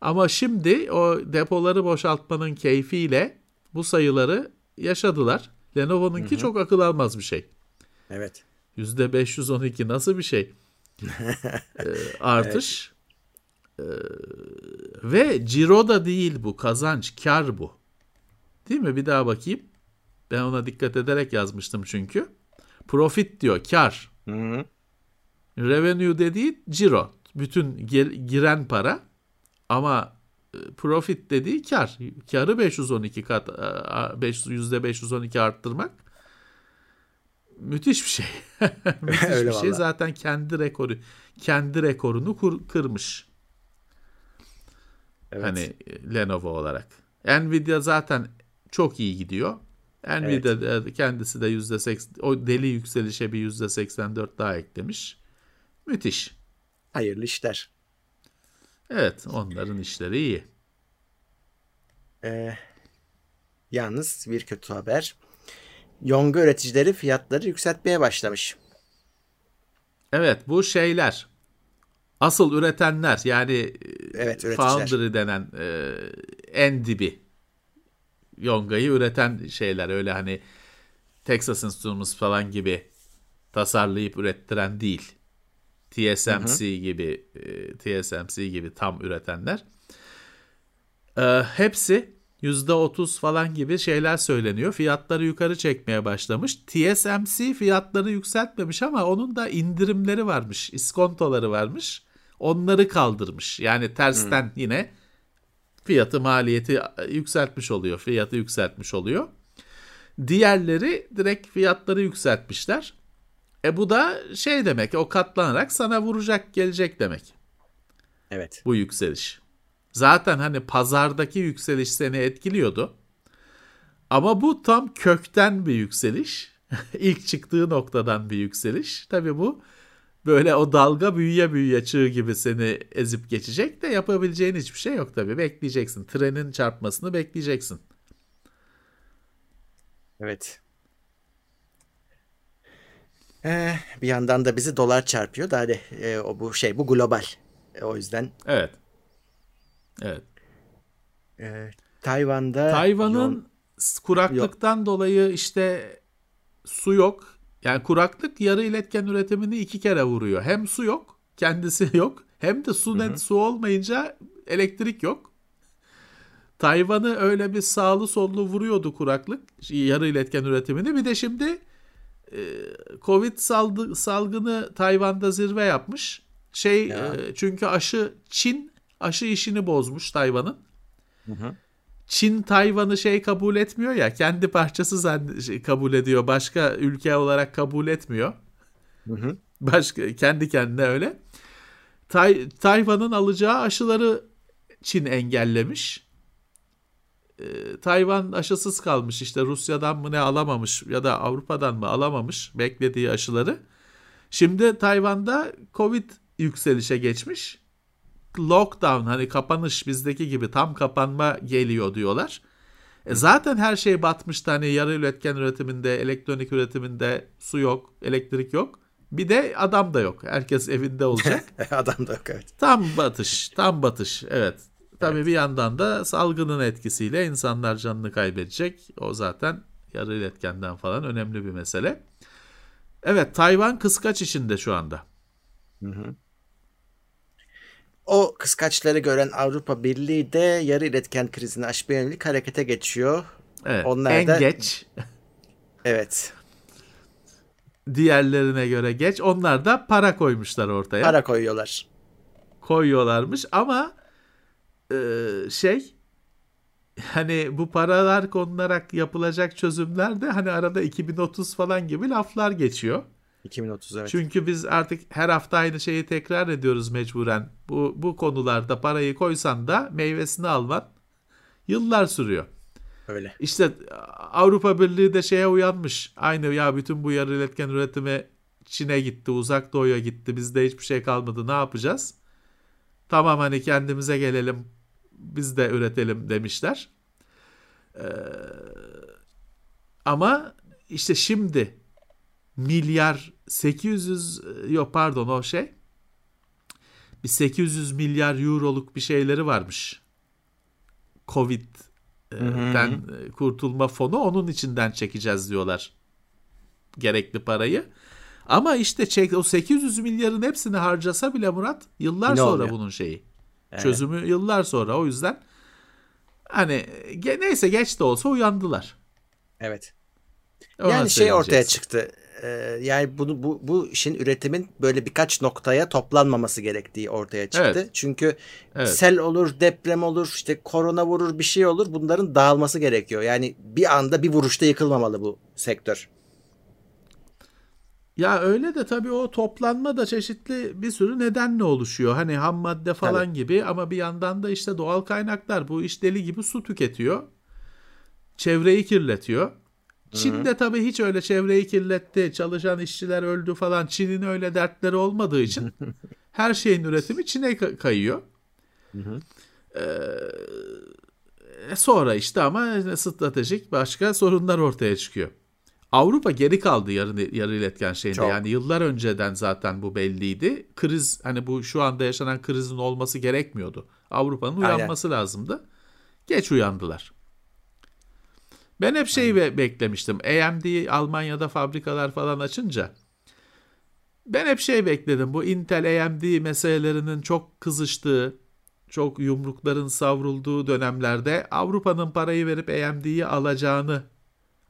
Ama şimdi o depoları boşaltmanın keyfiyle bu sayıları yaşadılar. Lenovo'nunki hı hı. çok akıl almaz bir şey. Evet. yüzde beş yüz on iki nasıl bir şey? ee, artış. Evet. Ee, ve ciro da değil bu. Kazanç, kar bu. Değil mi? Bir daha bakayım. Ben ona dikkat ederek yazmıştım çünkü. Profit diyor, kar. Hı hı. Revenue dediği ciro. Bütün giren para. Ama profit dediği kar. Karı beş yüz on iki kat, yüzde beş yüz on iki arttırmak müthiş bir şey. Müthiş öyle bir şey. Vallahi. Zaten kendi rekoru kendi rekorunu kur, kırmış. Evet. Hani Lenovo olarak. Nvidia zaten çok iyi gidiyor. Nvidia evet. kendisi de yüzde seksen o deli yükselişe bir yüzde seksen dört daha eklemiş. Müthiş. Hayırlı işler. Evet, onların işleri iyi. Ee, yalnız bir kötü haber. Yonga üreticileri fiyatları yükseltmeye başlamış. Evet, bu şeyler. Asıl üretenler yani evet, Foundry denen e, en dibi Yonga'yı üreten şeyler. Öyle hani Texas Instruments falan gibi tasarlayıp ürettiren değil. T S M C hı hı. gibi T S M C gibi tam üretenler. Ee, hepsi yüzde otuz falan gibi şeyler söyleniyor. Fiyatları yukarı çekmeye başlamış. T S M C fiyatları yükseltmemiş ama onun da indirimleri varmış. İskontoları varmış. Onları kaldırmış. Yani tersten hı. yine fiyatı maliyeti yükseltmiş oluyor. Fiyatı yükseltmiş oluyor. Diğerleri direkt fiyatları yükseltmişler. E bu da şey demek, o katlanarak sana vuracak, gelecek demek. Evet. Bu yükseliş. Zaten hani pazardaki yükseliş seni etkiliyordu. Ama bu tam kökten bir yükseliş. İlk çıktığı noktadan bir yükseliş. Tabii bu böyle o dalga büyüye büyüye çığ gibi seni ezip geçecek de yapabileceğin hiçbir şey yok tabii. Bekleyeceksin. Trenin çarpmasını bekleyeceksin. Evet. Ee, bir yandan da bizi dolar çarpıyor da hani e, o bu şey bu global. E, o yüzden. Evet. Evet. Ee, Tayvan'da Tayvan'ın yon... kuraklıktan yok. Dolayı işte su yok. Yani kuraklık yarı iletken üretimini iki kere vuruyor. Hem su yok, kendisi yok. Hem de su net su olmayınca elektrik yok. Tayvan'ı öyle bir sağlı sollu vuruyordu kuraklık, yarı iletken üretimini. Bir de şimdi Covid saldı, salgını Tayvan'da zirve yapmış. Şey ya. Çünkü aşı Çin aşı işini bozmuş Tayvan'ın. Hı hı. Çin Tayvan'ı şey kabul etmiyor ya, kendi parçası zannediyor, kabul ediyor. Başka ülke olarak kabul etmiyor. Hı hı. Başka kendi kendine öyle. Tay, Tayvan'ın alacağı aşıları Çin engellemiş. Tayvan aşısız kalmış işte Rusya'dan mı ne alamamış ya da Avrupa'dan mı alamamış beklediği aşıları. Şimdi Tayvan'da Covid yükselişe geçmiş. Lockdown hani kapanış bizdeki gibi tam kapanma geliyor diyorlar. E zaten her şey batmıştı hani yarı iletken üretiminde, elektronik üretiminde su yok, elektrik yok. Bir de adam da yok. Herkes evinde olacak. Adam da yok evet. Tam batış, tam batış evet. Tabii evet. Bir yandan da salgının etkisiyle insanlar canını kaybedecek. O zaten yarı iletkenden falan önemli bir mesele. Evet, Tayvan kıskaç içinde şu anda. Hı hı. O kıskaçları gören Avrupa Birliği de yarı iletken krizini aşmaya yönelik harekete geçiyor. Evet, onlar en da... geç. Evet. Diğerlerine göre geç. Onlar da para koymuşlar ortaya. Para koyuyorlar. Koyuyorlarmış ama e, şey hani bu paralar konularak yapılacak çözümlerde hani arada iki bin otuz falan gibi laflar geçiyor. iki bin otuz evet. Çünkü biz artık her hafta aynı şeyi tekrar ediyoruz mecburen. Bu bu konularda parayı koysan da meyvesini alman yıllar sürüyor. Öyle. İşte Avrupa Birliği de şeye uyanmış. Aynı ya bütün bu yarı iletken üretimi Çin'e gitti, Uzak Doğu'ya gitti. Bizde hiçbir şey kalmadı. Ne yapacağız? Tamam hani kendimize gelelim. Biz de üretelim demişler. Ee, ama işte şimdi milyar sekiz yüz yok pardon o şey. Bir sekiz yüz milyar euroluk bir şeyleri varmış. Covid den hmm. kurtulma fonu, onun içinden çekeceğiz diyorlar gerekli parayı. Ama işte çek, o sekiz yüz milyarın hepsini harcasa bile Murat yıllar ne sonra oluyor? Bunun şeyi evet. Çözümü yıllar sonra, o yüzden hani ge, neyse geç de olsa uyandılar. Evet. Ona yani şey ortaya çıktı. Ee, yani bunu bu bu işin üretimin böyle birkaç noktaya toplanmaması gerektiği ortaya çıktı. Evet. Çünkü evet. Sel olur, deprem olur, işte korona vurur, bir şey olur. Bunların dağılması gerekiyor. Yani bir anda bir vuruşta yıkılmamalı bu sektör. Ya öyle de tabii o toplanma da çeşitli bir sürü nedenle oluşuyor. Hani ham madde falan tabii. gibi ama bir yandan da işte doğal kaynaklar, bu iş deli gibi su tüketiyor. Çevreyi kirletiyor. Çin'de tabii hiç öyle çevreyi kirletti, çalışan işçiler öldü falan, Çin'in öyle dertleri olmadığı için her şeyin üretimi Çin'e kayıyor. ee, sonra işte ama stratejik başka sorunlar ortaya çıkıyor. Avrupa geri kaldı yarı, yarı iletken şeyinde. Çok. Yani yıllar önceden zaten bu belliydi. Kriz hani bu şu anda yaşanan krizin olması gerekmiyordu. Avrupa'nın uyanması aynen. lazımdı. Geç uyandılar. Ben hep şeyi be- beklemiştim. A M D Almanya'da fabrikalar falan açınca ben hep şey bekledim. Bu Intel A M D meselelerinin çok kızıştığı, çok yumrukların savrulduğu dönemlerde Avrupa'nın parayı verip A M D'yi alacağını,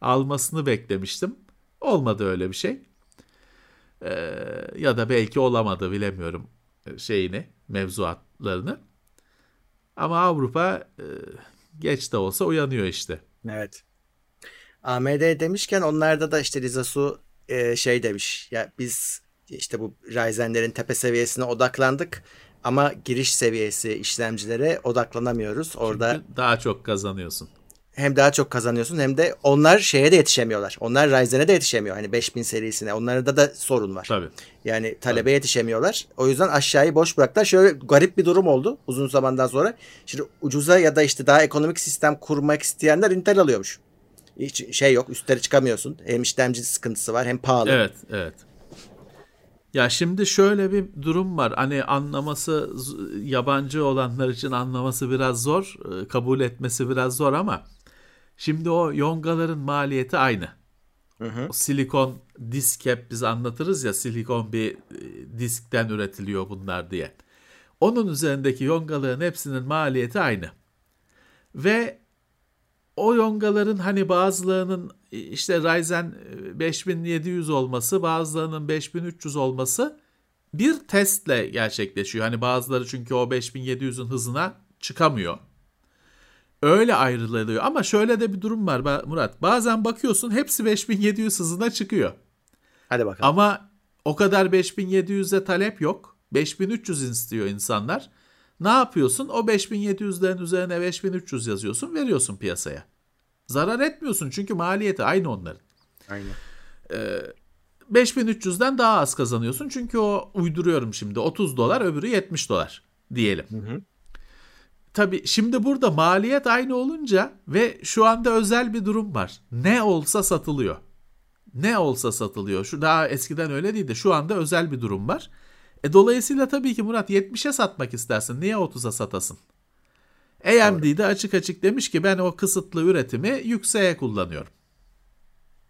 almasını beklemiştim. Olmadı öyle bir şey. Ee, ya da belki olamadı, bilemiyorum şeyini, mevzuatlarını. Ama Avrupa e, geç de olsa uyanıyor işte. Evet. A M D demişken onlarda da işte Lizasu e, şey demiş. Ya biz işte bu Ryzen'lerin tepe seviyesine odaklandık ama giriş seviyesi işlemcilere odaklanamıyoruz. Orada çünkü daha çok kazanıyorsun. Hem daha çok kazanıyorsun hem de onlar şeye de yetişemiyorlar. Onlar Ryzen'e de yetişemiyor. Hani beş bin serisine. Onlarda da sorun var. Tabii. Yani talebe tabii. yetişemiyorlar. O yüzden aşağıyı boş bıraktılar. Şöyle garip bir durum oldu uzun zamandan sonra. Şimdi ucuza ya da işte daha ekonomik sistem kurmak isteyenler Intel alıyormuş. Hiç şey yok, üstlere çıkamıyorsun. Hem işlemci sıkıntısı var hem pahalı. Evet, evet. Ya şimdi şöyle bir durum var. Hani anlaması yabancı olanlar için anlaması biraz zor. Kabul etmesi biraz zor ama şimdi o yongaların maliyeti aynı. Hı hı. Silikon disk, hep biz anlatırız ya, silikon bir diskten üretiliyor bunlar diye. Onun üzerindeki yongaların hepsinin maliyeti aynı. Ve o yongaların hani bazılarının işte Ryzen beş bin yedi yüz olması, bazılarının beş bin üç yüz olması bir testle gerçekleşiyor. Hani bazıları çünkü o beş bin yedi yüzün hızına çıkamıyor. Öyle ayrılıyor ama şöyle de bir durum var Murat. Bazen bakıyorsun hepsi beş bin yedi yüz hızına çıkıyor. Hadi bakalım. Ama o kadar beş bin yedi yüze talep yok. beş bin üç yüz istiyor insanlar. Ne yapıyorsun? O beş bin yedi yüzlerin üzerine beş bin üç yüz yazıyorsun, veriyorsun piyasaya. Zarar etmiyorsun çünkü maliyeti aynı onların. Aynen. Ee, beş bin üç yüzden daha az kazanıyorsun çünkü o uyduruyorum şimdi otuz dolar öbürü yetmiş dolar diyelim. Hı hı. Tabii şimdi burada maliyet aynı olunca ve şu anda özel bir durum var. Ne olsa satılıyor. Ne olsa satılıyor. Şu daha eskiden öyle değildi. Şu anda özel bir durum var. E dolayısıyla tabii ki Murat yetmişe satmak istersin. Niye otuza satasın? A M D de açık açık demiş ki ben o kısıtlı üretimi yükseğe kullanıyorum.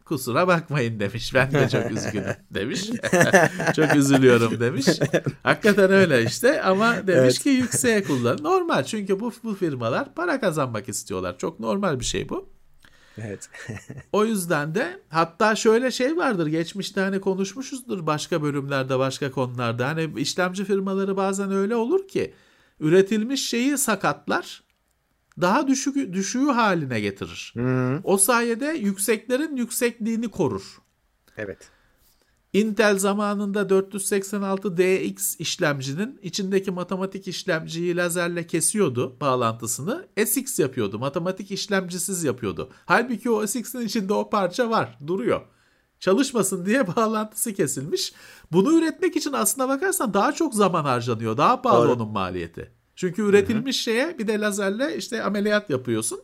Kusura bakmayın demiş. Ben de çok üzgünüm demiş. Çok üzülüyorum demiş. Hakikaten öyle işte ama demiş evet. ki yükseğe kullan. Normal çünkü bu, bu firmalar para kazanmak istiyorlar. Çok normal bir şey bu. Evet. O yüzden de hatta şöyle şey vardır. Geçmişte hani konuşmuşuzdur başka bölümlerde, başka konularda. Hani işlemci firmaları bazen öyle olur ki üretilmiş şeyi sakatlar. Daha düşük, düşüğü haline getirir. Hmm. O sayede yükseklerin yüksekliğini korur. Evet. Intel zamanında dört yüz seksen altı D X işlemcinin içindeki matematik işlemciyi lazerle kesiyordu bağlantısını. S X yapıyordu. Matematik işlemcisiz yapıyordu. Halbuki o S X'in içinde o parça var. Duruyor. Çalışmasın diye bağlantısı kesilmiş. Bunu üretmek için aslına bakarsan daha çok zaman harcanıyor. Daha pahalı onun maliyeti. Çünkü üretilmiş Hı-hı. şeye bir de lazerle işte ameliyat yapıyorsun.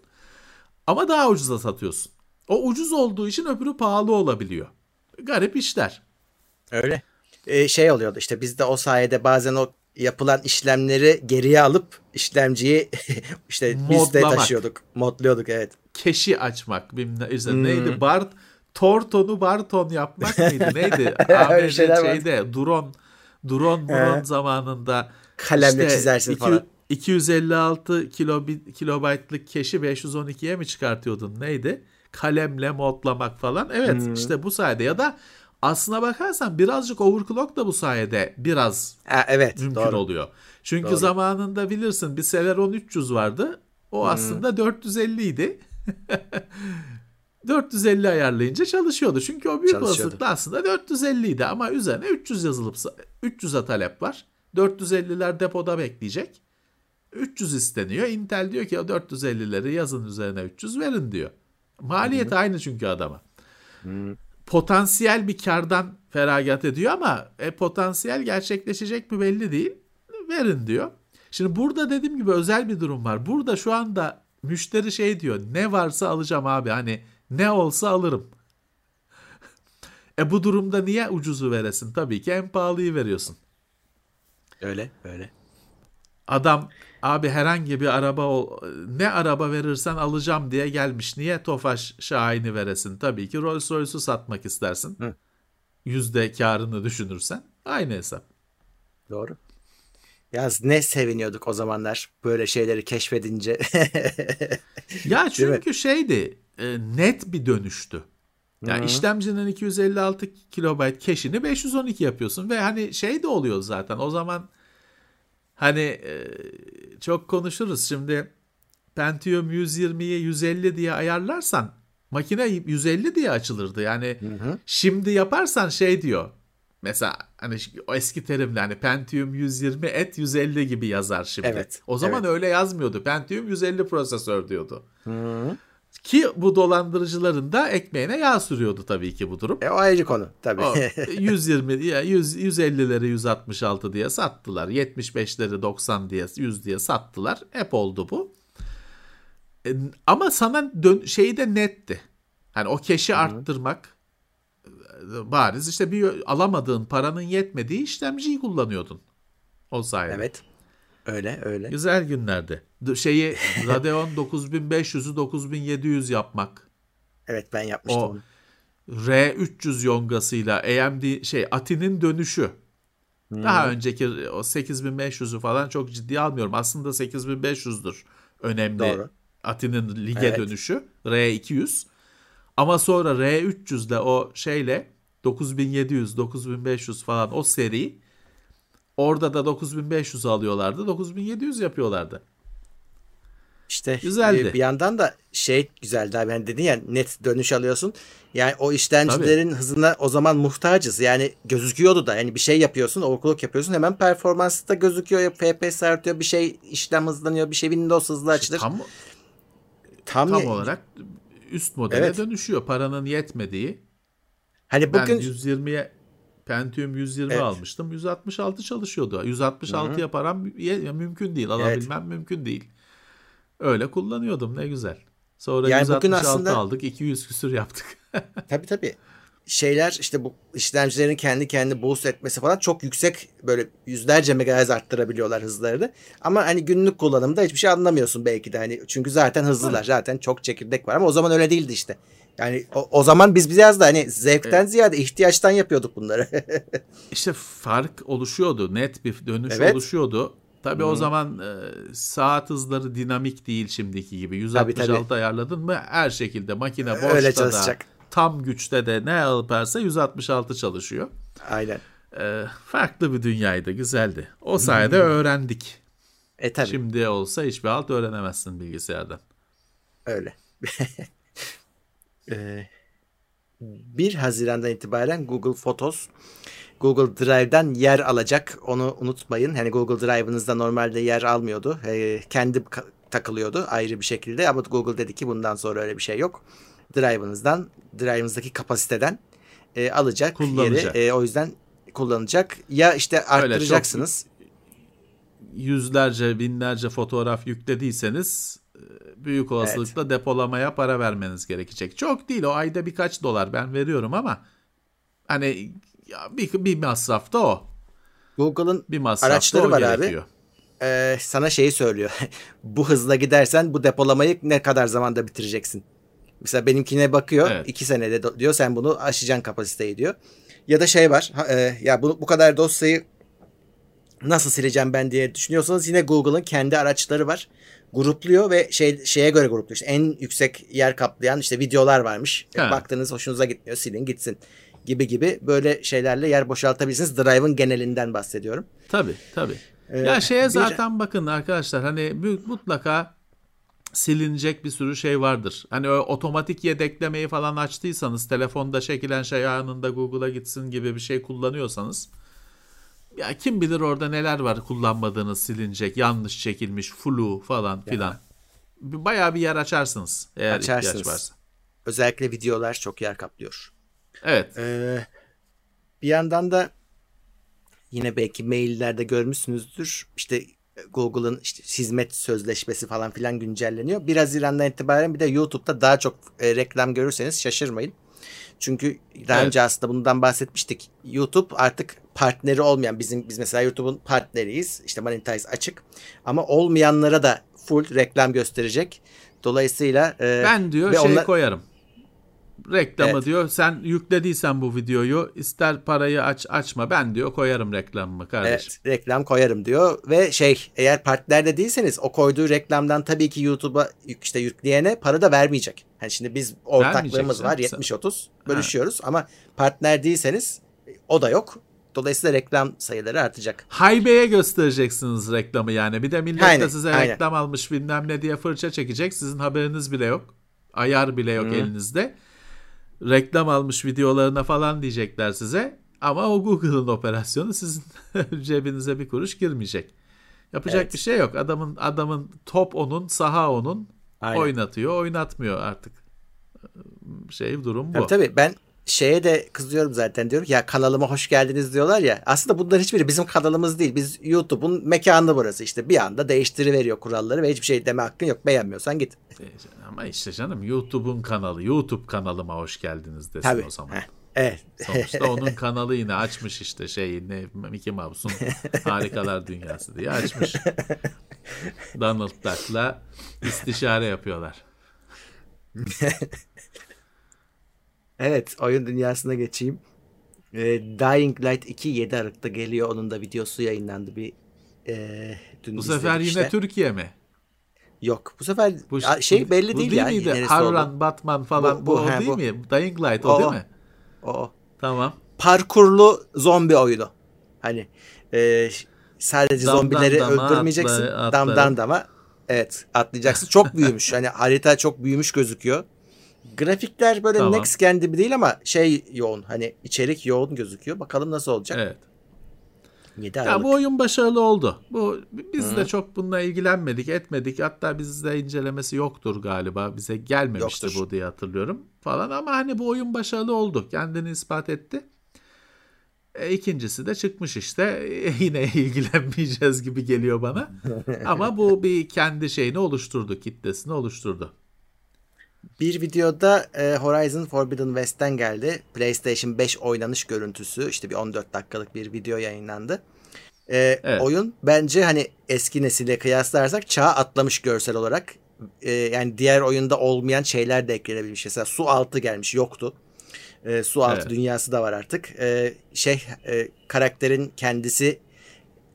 Ama daha ucuza satıyorsun. O ucuz olduğu için öbürü pahalı olabiliyor. Garip işler. Öyle. Ee, şey oluyordu işte biz de o sayede bazen o yapılan işlemleri geriye alıp işlemciyi işte biz de taşıyorduk. Modluyorduk evet. Keşi açmak. Bilmiyorum, işte hmm. Neydi? Bart, Torton'u Barton yapmak mıydı? Neydi? A M D şeyde. Duron. Duron Muron zamanında. Kalemle işte çizersin iki, falan. iki yüz elli altı kilobit, kilobaytlık keşi beş yüz on ikiye mi çıkartıyordun? Neydi? Kalemle modlamak falan. Evet hmm. işte bu sayede ya da aslına bakarsan birazcık overclock da bu sayede biraz ha, evet, mümkün doğru. oluyor. Çünkü doğru. zamanında bilirsin bir Celeron üç yüz vardı. O hmm. aslında dört yüz elli idi. dört yüz elli ayarlayınca çalışıyordu. Çünkü o büyük olasılıkla aslında dört yüz elli idi ama üzerine üç yüz yazılıp üç yüze talep var. dört yüz elliler depoda bekleyecek. üç yüz isteniyor. Intel diyor ki dört yüz ellileri yazın üzerine üç yüz verin diyor. Maliyet hmm. aynı çünkü adama. Hmm. Potansiyel bir kardan feragat ediyor ama e, potansiyel gerçekleşecek mi belli değil. Verin diyor. Şimdi burada dediğim gibi özel bir durum var. Burada şu anda müşteri şey diyor. Ne varsa alacağım abi. Hani ne olsa alırım. e bu durumda niye ucuzu veresin? Tabii ki en pahalıyı veriyorsun. Öyle öyle. Adam abi herhangi bir araba ol, ne araba verirsen alacağım diye gelmiş. Niye Tofaş Şahin'i veresin? Tabii ki Rolls Royce'u satmak istersin. Hı. Yüzde karını düşünürsen aynı hesap. Doğru. Yaz ne seviniyorduk o zamanlar böyle şeyleri keşfedince. Ya çünkü şeydi e, net bir dönüştü. Yani Hı-hı. işlemcinin iki yüz elli altı kilobayt keşini beş yüz on iki yapıyorsun ve hani şey de oluyor zaten o zaman hani e, çok konuşuruz şimdi Pentium yüz yirmiyi yüz elli diye ayarlarsan makine yüz elli diye açılırdı yani Hı-hı. şimdi yaparsan şey diyor mesela hani o eski terimle hani Pentium yüz yirmi et yüz elli gibi yazar şimdi evet, o zaman evet. öyle yazmıyordu Pentium yüz elli prosesör diyordu. Hı-hı. Ki bu dolandırıcıların da ekmeğine yağ sürüyordu tabii ki bu durum. E o ayrı konu tabii. O, yüz yirmi, yüz, yüz ellileri yüz altmış altı diye sattılar. yetmiş beşleri doksan diye yüz diye sattılar. Hep oldu bu. E, ama sana dön, şey de netti. Hani o keşi Hı-hı. arttırmak bariz işte bir alamadığın paranın yetmediği işlemciyi kullanıyordun. O sayede. Evet. Öyle öyle. Güzel günlerde. Şeyi Radeon dokuz bin beş yüzü dokuz bin yedi yüz yapmak. Evet ben yapmıştım. O R üç yüz yongasıyla A M D şey Ati'nin dönüşü. Hmm. Daha önceki o sekiz bin beş yüzü falan çok ciddiye almıyorum. Aslında sekiz bin beş yüzdür önemli. Doğru. Ati'nin lige evet. dönüşü R iki yüz. Ama sonra R üç yüzle o şeyle dokuz bin yedi yüz dokuz bin beş yüz falan o seri orada da dokuz bin beş yüz alıyorlardı. dokuz bin yedi yüz yapıyorlardı. İşte güzeldi. Bir yandan da şey güzeldi abi. Yani dedin ya net dönüş alıyorsun. Yani o işlemcilerin Tabii. hızına o zaman muhtacız. Yani gözüküyordu da. Yani bir şey yapıyorsun, overclock yapıyorsun. Hemen performansı da gözüküyor. F P S artıyor. Bir şey işlem hızlanıyor. Bir şey Windows hızlı açılır. İşte tam tam, tam olarak üst modele evet. dönüşüyor. Paranın yetmediği. Hani bugün ben yüz yirmiye Pentium yüz yirmi evet. almıştım. yüz altmış altı çalışıyordu. yüz altmış altıya param mümkün değil. Alabilmem evet. mümkün değil. Öyle kullanıyordum. Ne güzel. Sonra yani yüz altmış altı aslında aldık. iki yüz küsür yaptık. Tabii tabii. şeyler işte bu işlemcilerin kendi kendi boost etmesi falan çok yüksek, böyle yüzlerce megahertz arttırabiliyorlar hızlarını. Ama hani günlük kullanımda hiçbir şey anlamıyorsun belki de hani, çünkü zaten hızlılar, zaten çok çekirdek var, ama o zaman öyle değildi işte. Yani o, o zaman biz biraz da hani zevkten evet. ziyade ihtiyaçtan yapıyorduk bunları. İşte fark oluşuyordu, net bir dönüş evet. oluşuyordu. Tabii hmm. o zaman e, saat hızları dinamik değil şimdiki gibi. yüz altmış altı tabii, tabii. ayarladın mı her şekilde makine boşta öyle çalışacak. Da tam güçte de ne alırsa yüz altmış altı çalışıyor. Aynen. E, farklı bir dünyaydı, güzeldi. O sayede hmm. öğrendik. E, tabii. Şimdi olsa hiçbir halt öğrenemezsin bilgisayardan. Öyle. e, bir Haziran'dan itibaren Google Photos Google Drive'den yer alacak. Onu unutmayın. Hani Google Drive'ınızda normalde yer almıyordu. E, kendi takılıyordu ayrı bir şekilde. Ama Google dedi ki bundan sonra öyle bir şey yok. Drive'ınızdan, Drive'ınızdaki kapasiteden e, alacak yeri. E, o yüzden kullanacak. Ya işte arttıracaksınız. Yüzlerce, binlerce fotoğraf yüklediyseniz büyük olasılıkla evet. depolamaya para vermeniz gerekecek. Çok değil. O ayda birkaç dolar ben veriyorum ama hani ya bir, bir masraf da o. Google'ın bir araçları var abi. Ee, sana şeyi söylüyor. Bu hızla gidersen bu depolamayı ne kadar zamanda bitireceksin? Mesela benimkine bakıyor. Evet. iki senede diyor sen bunu aşacaksın kapasiteyi diyor. Ya da şey var. E, ya bu, bu kadar dosyayı nasıl sileceğim ben diye düşünüyorsanız yine Google'ın kendi araçları var. Grupluyor ve şey şeye göre grupluyor. İşte en yüksek yer kaplayan işte videolar varmış. Ha. Baktınız hoşunuza gitmiyor, silin gitsin. Gibi gibi böyle şeylerle yer boşaltabilirsiniz. Drive'ın genelinden bahsediyorum. Tabii tabii. Ee, ya şeye bir... zaten bakın arkadaşlar hani mutlaka silinecek bir sürü şey vardır. Hani otomatik yedeklemeyi falan açtıysanız telefonda çekilen şey anında Google'a gitsin gibi bir şey kullanıyorsanız ya kim bilir orada neler var kullanmadığınız silinecek, yanlış çekilmiş, flu falan filan. Yani. Bayağı bir yer açarsınız eğer açarsınız. ihtiyaç varsa. Özellikle videolar çok yer kaplıyor. Evet. Ee, bir yandan da yine belki maillerde görmüşsünüzdür. İşte Google'ın işte hizmet sözleşmesi falan filan güncelleniyor. bir Haziran'dan itibaren bir de YouTube'da daha çok e, reklam görürseniz şaşırmayın. Çünkü daha evet. önce aslında bundan bahsetmiştik. YouTube artık partneri olmayan, bizim biz mesela YouTube'un partneriyiz. İşte monetize açık. Ama olmayanlara da full reklam gösterecek. Dolayısıyla e, ben diyor şey onlar... koyarım. Reklamı evet. diyor sen yüklediysen bu videoyu ister parayı aç açma ben diyor koyarım reklamımı kardeşim. Evet, reklam koyarım diyor ve şey eğer partnerde değilseniz o koyduğu reklamdan tabii ki YouTube'a işte yükleyene para da vermeyecek. Yani şimdi biz ortaklığımız var yetmiş otuz bölüşüyoruz ha. ama partner değilseniz o da yok. Dolayısıyla reklam sayıları artacak. Haybe'ye göstereceksiniz reklamı yani bir de millet aynen, de size aynen. reklam almış bilmem ne diye fırça çekecek sizin haberiniz bile yok. Ayar bile yok Hı. elinizde. Reklam almış videolarına falan diyecekler size. Ama o Google'ın operasyonu sizin cebinize bir kuruş girmeyecek. Yapacak evet. bir şey yok. Adamın adamın top onun, saha onun. Aynen. Oynatıyor, oynatmıyor artık. Şey durum bu. Tabii, tabii ben şeye de kızıyorum zaten diyorum ki ya kanalıma hoş geldiniz diyorlar ya. Aslında bunlar hiçbiri bizim kanalımız değil. Biz YouTube'un mekanı burası. İşte bir anda değiştiriveriyor kuralları ve hiçbir şey deme hakkın yok. Beğenmiyorsan git. Ama işte canım YouTube'un kanalı. YouTube kanalıma hoş geldiniz desin tabii. o zaman. Heh, evet. Sonuçta onun kanalı yine açmış işte şey ne Mickey Mouse'un Harikalar Dünyası diye açmış. Donald Duck'la istişare yapıyorlar. Evet, oyun dünyasına geçeyim. Ee, Dying Light iki yedi Aralık'ta geliyor. Onun da videosu yayınlandı bir e, dün. Bu sefer yine işte. Türkiye mi? Yok. Bu sefer bu, şey belli bu değil, değil ya. Harran, Batman falan bu, bu, bu o he, değil bu. mi? Dying Light o, o değil mi? O, o. Tamam. Parkurlu zombi oyunu. Hani e, sadece damdan zombileri dama, öldürmeyeceksin. Atla, damdan dama. Evet, atlayacaksın. Çok büyümüş. Hani harita çok büyümüş gözüküyor. Grafikler böyle tamam. next gen gibi değil ama şey yoğun hani içerik yoğun gözüküyor. Bakalım nasıl olacak. Evet. yedi Aralık. Ya bu oyun başarılı oldu. Bu biz Hı. de çok bununla ilgilenmedik, etmedik. Hatta bizde incelemesi yoktur galiba. Bize gelmemişti yoktur. bu diye hatırlıyorum falan ama hani bu oyun başarılı oldu. Kendini ispat etti. E, ikincisi de çıkmış işte. E, yine ilgilenmeyeceğiz gibi geliyor bana. Ama bu bir kendi şeyini oluşturdu, kitlesini oluşturdu. Bir videoda e, Horizon Forbidden West'ten geldi. PlayStation beş oynanış görüntüsü, işte bir on dört dakikalık bir video yayınlandı. E, evet. Oyun bence hani eski nesile kıyaslarsak çağa atlamış görsel olarak. E, yani diğer oyunda olmayan şeyler de eklenebilmiş. Mesela su altı gelmiş, yoktu. E, su altı evet. dünyası da var artık. E, şey e, karakterin kendisi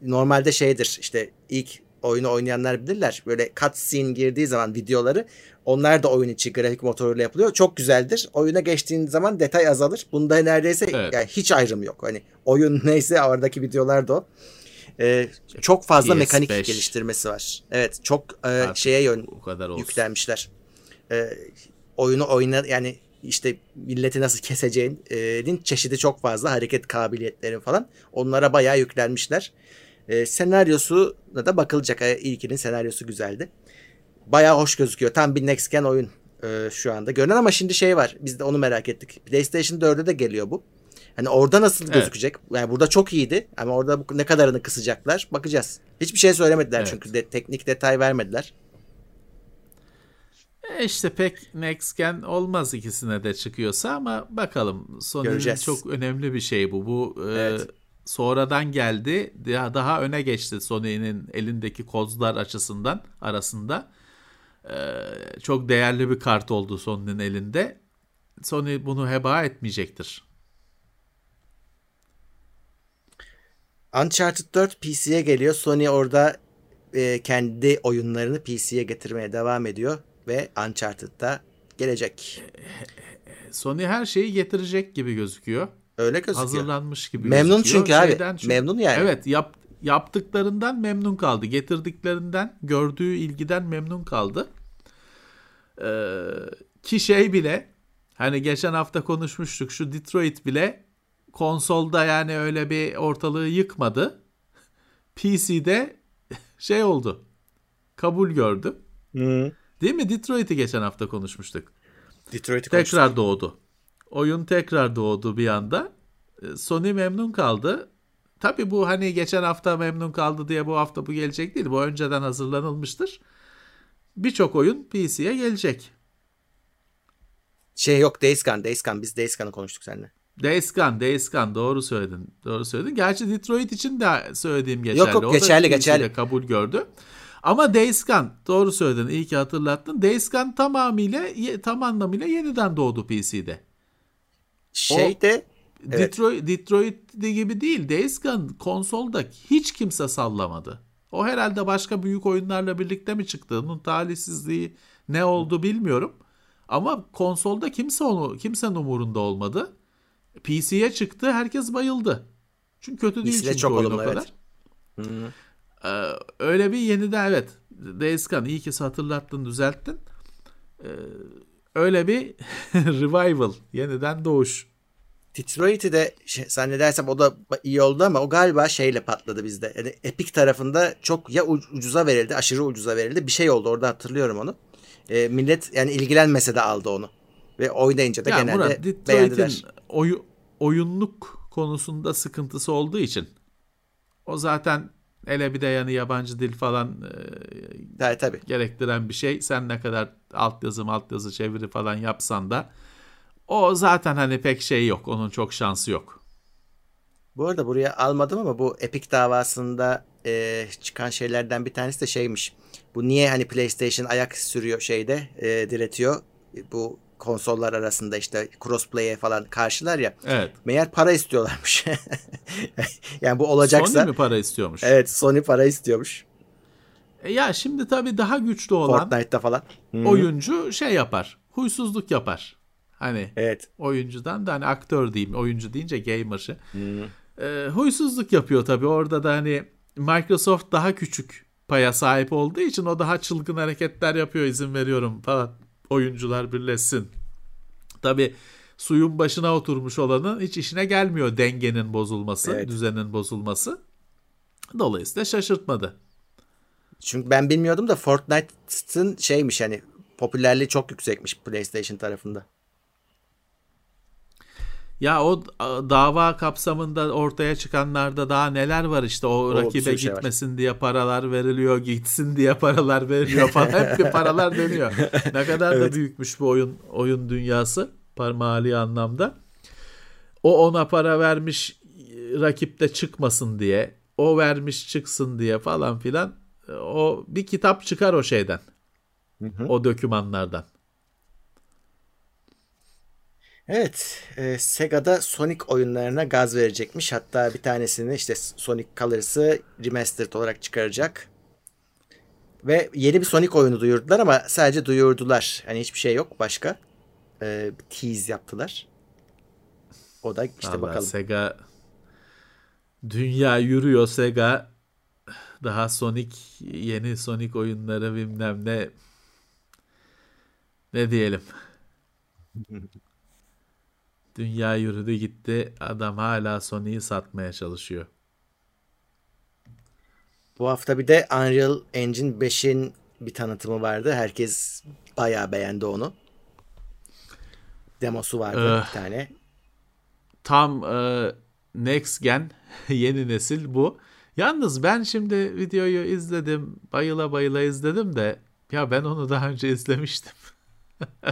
normalde şeydir, işte ilk oyunu oynayanlar bilirler. Böyle cutscene girdiği zaman videoları, onlar da oyun içi grafik motoruyla yapılıyor. Çok güzeldir. Oyuna geçtiğin zaman detay azalır. Bunda neredeyse evet. yani hiç ayrım yok. Hani oyun neyse oradaki videolar da o. Ee, çok fazla P S beş mekanik geliştirmesi var. Evet, çok e, şeye yön yüklenmişler. Ee, oyunu oyna yani işte milleti nasıl keseceğinin çeşidi çok fazla, hareket kabiliyetleri falan. Onlara bayağı yüklenmişler. Ee, senaryosuna da bakılacak. İlkinin senaryosu güzeldi. Bayağı hoş gözüküyor. Tam bir next gen oyun e, şu anda görünen, ama şimdi şey var. Biz de onu merak ettik. PlayStation dörde de geliyor bu. Hani orada nasıl evet. gözükecek? Yani burada çok iyiydi ama orada ne kadarını kısacaklar? Bakacağız. Hiçbir şey söylemediler evet. çünkü de, teknik detay vermediler. E işte pek next gen olmaz ikisine de çıkıyorsa, ama bakalım. Sony'nin çok önemli bir şey bu. Bu e, evet. sonradan geldi. Daha, daha öne geçti Sony'nin elindeki kozlar açısından arasında. Ee, çok değerli bir kart oldu Sony'nin elinde. Sony bunu heba etmeyecektir. Uncharted dört P C'ye geliyor. Sony orada e, kendi oyunlarını P C'ye getirmeye devam ediyor ve Uncharted'da gelecek. Sony her şeyi getirecek gibi gözüküyor. Öyle gözüküyor. Hazırlanmış gibi memnun gözüküyor. Memnun çünkü Şeyden abi. Çünkü... Memnun yani. Evet, yap yaptıklarından memnun kaldı. Getirdiklerinden, gördüğü ilgiden memnun kaldı. Ee, ki şey bile, hani geçen hafta konuşmuştuk, şu Detroit bile konsolda yani öyle bir ortalığı yıkmadı. P C'de şey oldu. Kabul gördü. Hmm. Değil mi? Detroit'i geçen hafta konuşmuştuk. Detroit'i tekrar konuştuk. Doğdu. Oyun tekrar doğdu bir anda. Sony memnun kaldı. Tabii bu hani geçen hafta memnun kaldı diye bu hafta bu gelecek değil. Bu önceden hazırlanılmıştır. Birçok oyun P C'ye gelecek. Şey yok, Days Gone, Days Gone. Biz Days Gone'ı konuştuk seninle. Days Gone, Days Gone. Doğru söyledin. Doğru söyledin. Gerçi Detroit için de söylediğim geçerli. Yok yok, o geçerli geçerli. Kabul gördü. Ama Days Gone, doğru söyledin. İyi ki hatırlattın. Days Gone tamamıyla, tam anlamıyla yeniden doğdu P C'de. Şeyde... O... Evet. Detroit, Detroit'de gibi değil. Days Gone konsolda hiç kimse sallamadı. O herhalde başka büyük oyunlarla birlikte mi çıktı? Onun talihsizliği ne oldu bilmiyorum. Ama konsolda kimse onu, kimsenin umurunda olmadı. P C'ye çıktı, herkes bayıldı. Çünkü kötü değil çünkü çok oyun olumlu, o kadar. Evet. Ee, öyle bir yeniden evet. Days Gone, iyi ki hatırlattın, düzelttin. Ee, öyle bir revival, yeniden doğuş. Detroit'i de zannedersem o da iyi oldu, ama o galiba şeyle patladı bizde. Yani Epic tarafında çok ya ucuza verildi, aşırı ucuza verildi. Bir şey oldu orada, hatırlıyorum onu. E, millet yani ilgilenmese de aldı onu. Ve oynayınca da ya genelde Murat, beğendiler. Oy, oyunluk konusunda sıkıntısı olduğu için. O zaten ele bir de yani yabancı dil falan e, tabii, tabii. gerektiren bir şey. Sen ne kadar altyazı altyazı çeviri falan yapsan da o zaten hani pek şey yok. Onun çok şansı yok. Bu arada buraya almadım ama bu Epic davasında e, çıkan şeylerden bir tanesi de şeymiş. Bu niye hani PlayStation ayak sürüyor şeyde, e, diretiyor. Bu konsollar arasında işte crossplay'e falan karşılar ya. Evet. Meğer para istiyorlarmış. Yani bu olacaksa. Sony mi para istiyormuş? Evet, Sony para istiyormuş. E ya şimdi tabii daha güçlü olan Fortnite'da falan oyuncu şey yapar. Huysuzluk yapar. Hani evet. oyuncudan da hani aktör diyeyim, oyuncu deyince gamer'ı. Hmm. E, huysuzluk yapıyor tabii. Orada da hani Microsoft daha küçük paya sahip olduğu için o daha çılgın hareketler yapıyor, izin veriyorum falan. Oyuncular birleşsin. Tabii suyun başına oturmuş olanın hiç işine gelmiyor dengenin bozulması, evet. düzenin bozulması. Dolayısıyla şaşırtmadı. Çünkü ben bilmiyordum da Fortnite'ın şeymiş, hani popülerliği çok yüksekmiş PlayStation tarafında. Ya o dava kapsamında ortaya çıkanlarda daha neler var işte, o, o rakibe gitmesin şey diye paralar veriliyor, gitsin diye paralar veriliyor falan. Hep bir paralar dönüyor. Ne kadar evet. da büyükmüş bu oyun oyun dünyası mali anlamda. O ona para vermiş, rakip de çıkmasın diye. O vermiş çıksın diye falan filan. O bir kitap çıkar o şeyden. Hı hı. O dokümanlardan. Evet, e, Sega'da Sonic oyunlarına gaz verecekmiş. Hatta bir tanesini işte Sonic Colors'ı remastered olarak çıkaracak. Ve yeni bir Sonic oyunu duyurdular ama sadece duyurdular. Hani hiçbir şey yok başka. E, tease yaptılar. O da işte vallahi bakalım. Sega, dünya yürüyor Sega. Daha Sonic, yeni Sonic oyunları bilmem ne. Ne diyelim? Dünya yürüdü gitti. Adam hala Sony'yi satmaya çalışıyor. Bu hafta bir de Unreal Engine beşin bir tanıtımı vardı. Herkes bayağı beğendi onu. Demosu vardı ee, bir tane. Tam e, Next Gen yeni nesil bu. Yalnız ben şimdi videoyu izledim. Bayıla bayıla izledim de ya ben onu daha önce izlemiştim.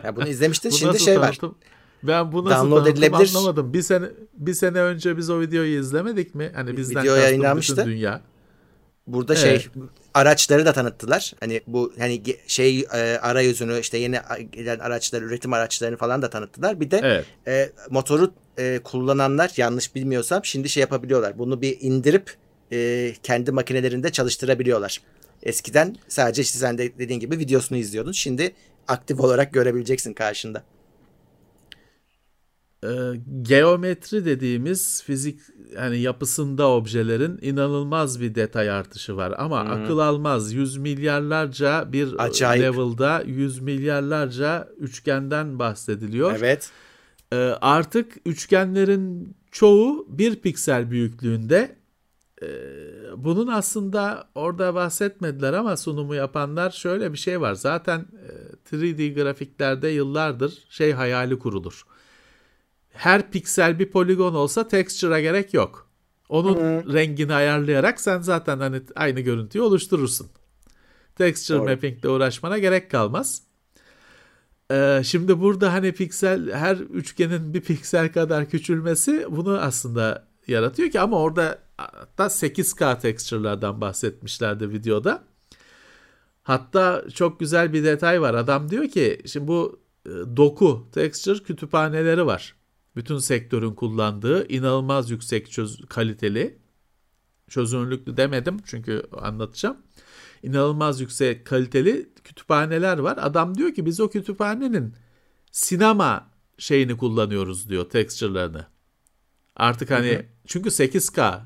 Ya bunu izlemiştin. Bu şimdi şey tanıtım var. Ben bunu nasıl edilebilir anlamadım. Bir sene bir sene önce biz o videoyu izlemedik mi? Hani bizden video yayınlanmıştı. Dünya. Burada evet. şey araçları da tanıttılar. Hani bu hani şey e, arayüzünü işte yeni gelen araçlar, üretim araçlarını falan da tanıttılar. Bir de evet. e, motoru e, kullananlar yanlış bilmiyorsam şimdi şey yapabiliyorlar. Bunu bir indirip e, kendi makinelerinde çalıştırabiliyorlar. Eskiden sadece işte sen de dediğin gibi videosunu izliyordun. Şimdi aktif olarak görebileceksin karşında. Geometri dediğimiz fizik hani yapısında objelerin inanılmaz bir detay artışı var ama hmm. akıl almaz, yüz milyarlarca bir acayip level'da yüz milyarlarca üçgenden bahsediliyor. Evet. Ee, artık üçgenlerin çoğu bir piksel büyüklüğünde. Ee, bunun aslında orada bahsetmediler ama sunumu yapanlar şöyle bir şey var. Zaten üç D grafiklerde yıllardır şey hayali kurulur. Her piksel bir poligon olsa texture'a gerek yok. Onun Hı-hı. rengini ayarlayarak sen zaten hani aynı görüntüyü oluşturursun. Texture Doğru. mapping'le uğraşmana gerek kalmaz. Ee, şimdi burada hani piksel, her üçgenin bir piksel kadar küçülmesi bunu aslında yaratıyor ki ama orada hatta sekiz K texture'lardan bahsetmişlerdi videoda. Hatta çok güzel bir detay var. Adam diyor ki şimdi bu doku, texture kütüphaneleri var. Bütün sektörün kullandığı inanılmaz yüksek çöz- kaliteli, çözünürlüklü demedim çünkü anlatacağım. İnanılmaz yüksek kaliteli kütüphaneler var. Adam diyor ki biz o kütüphanenin sinema şeyini kullanıyoruz diyor, texture'larını. Artık hani hı hı. çünkü sekiz K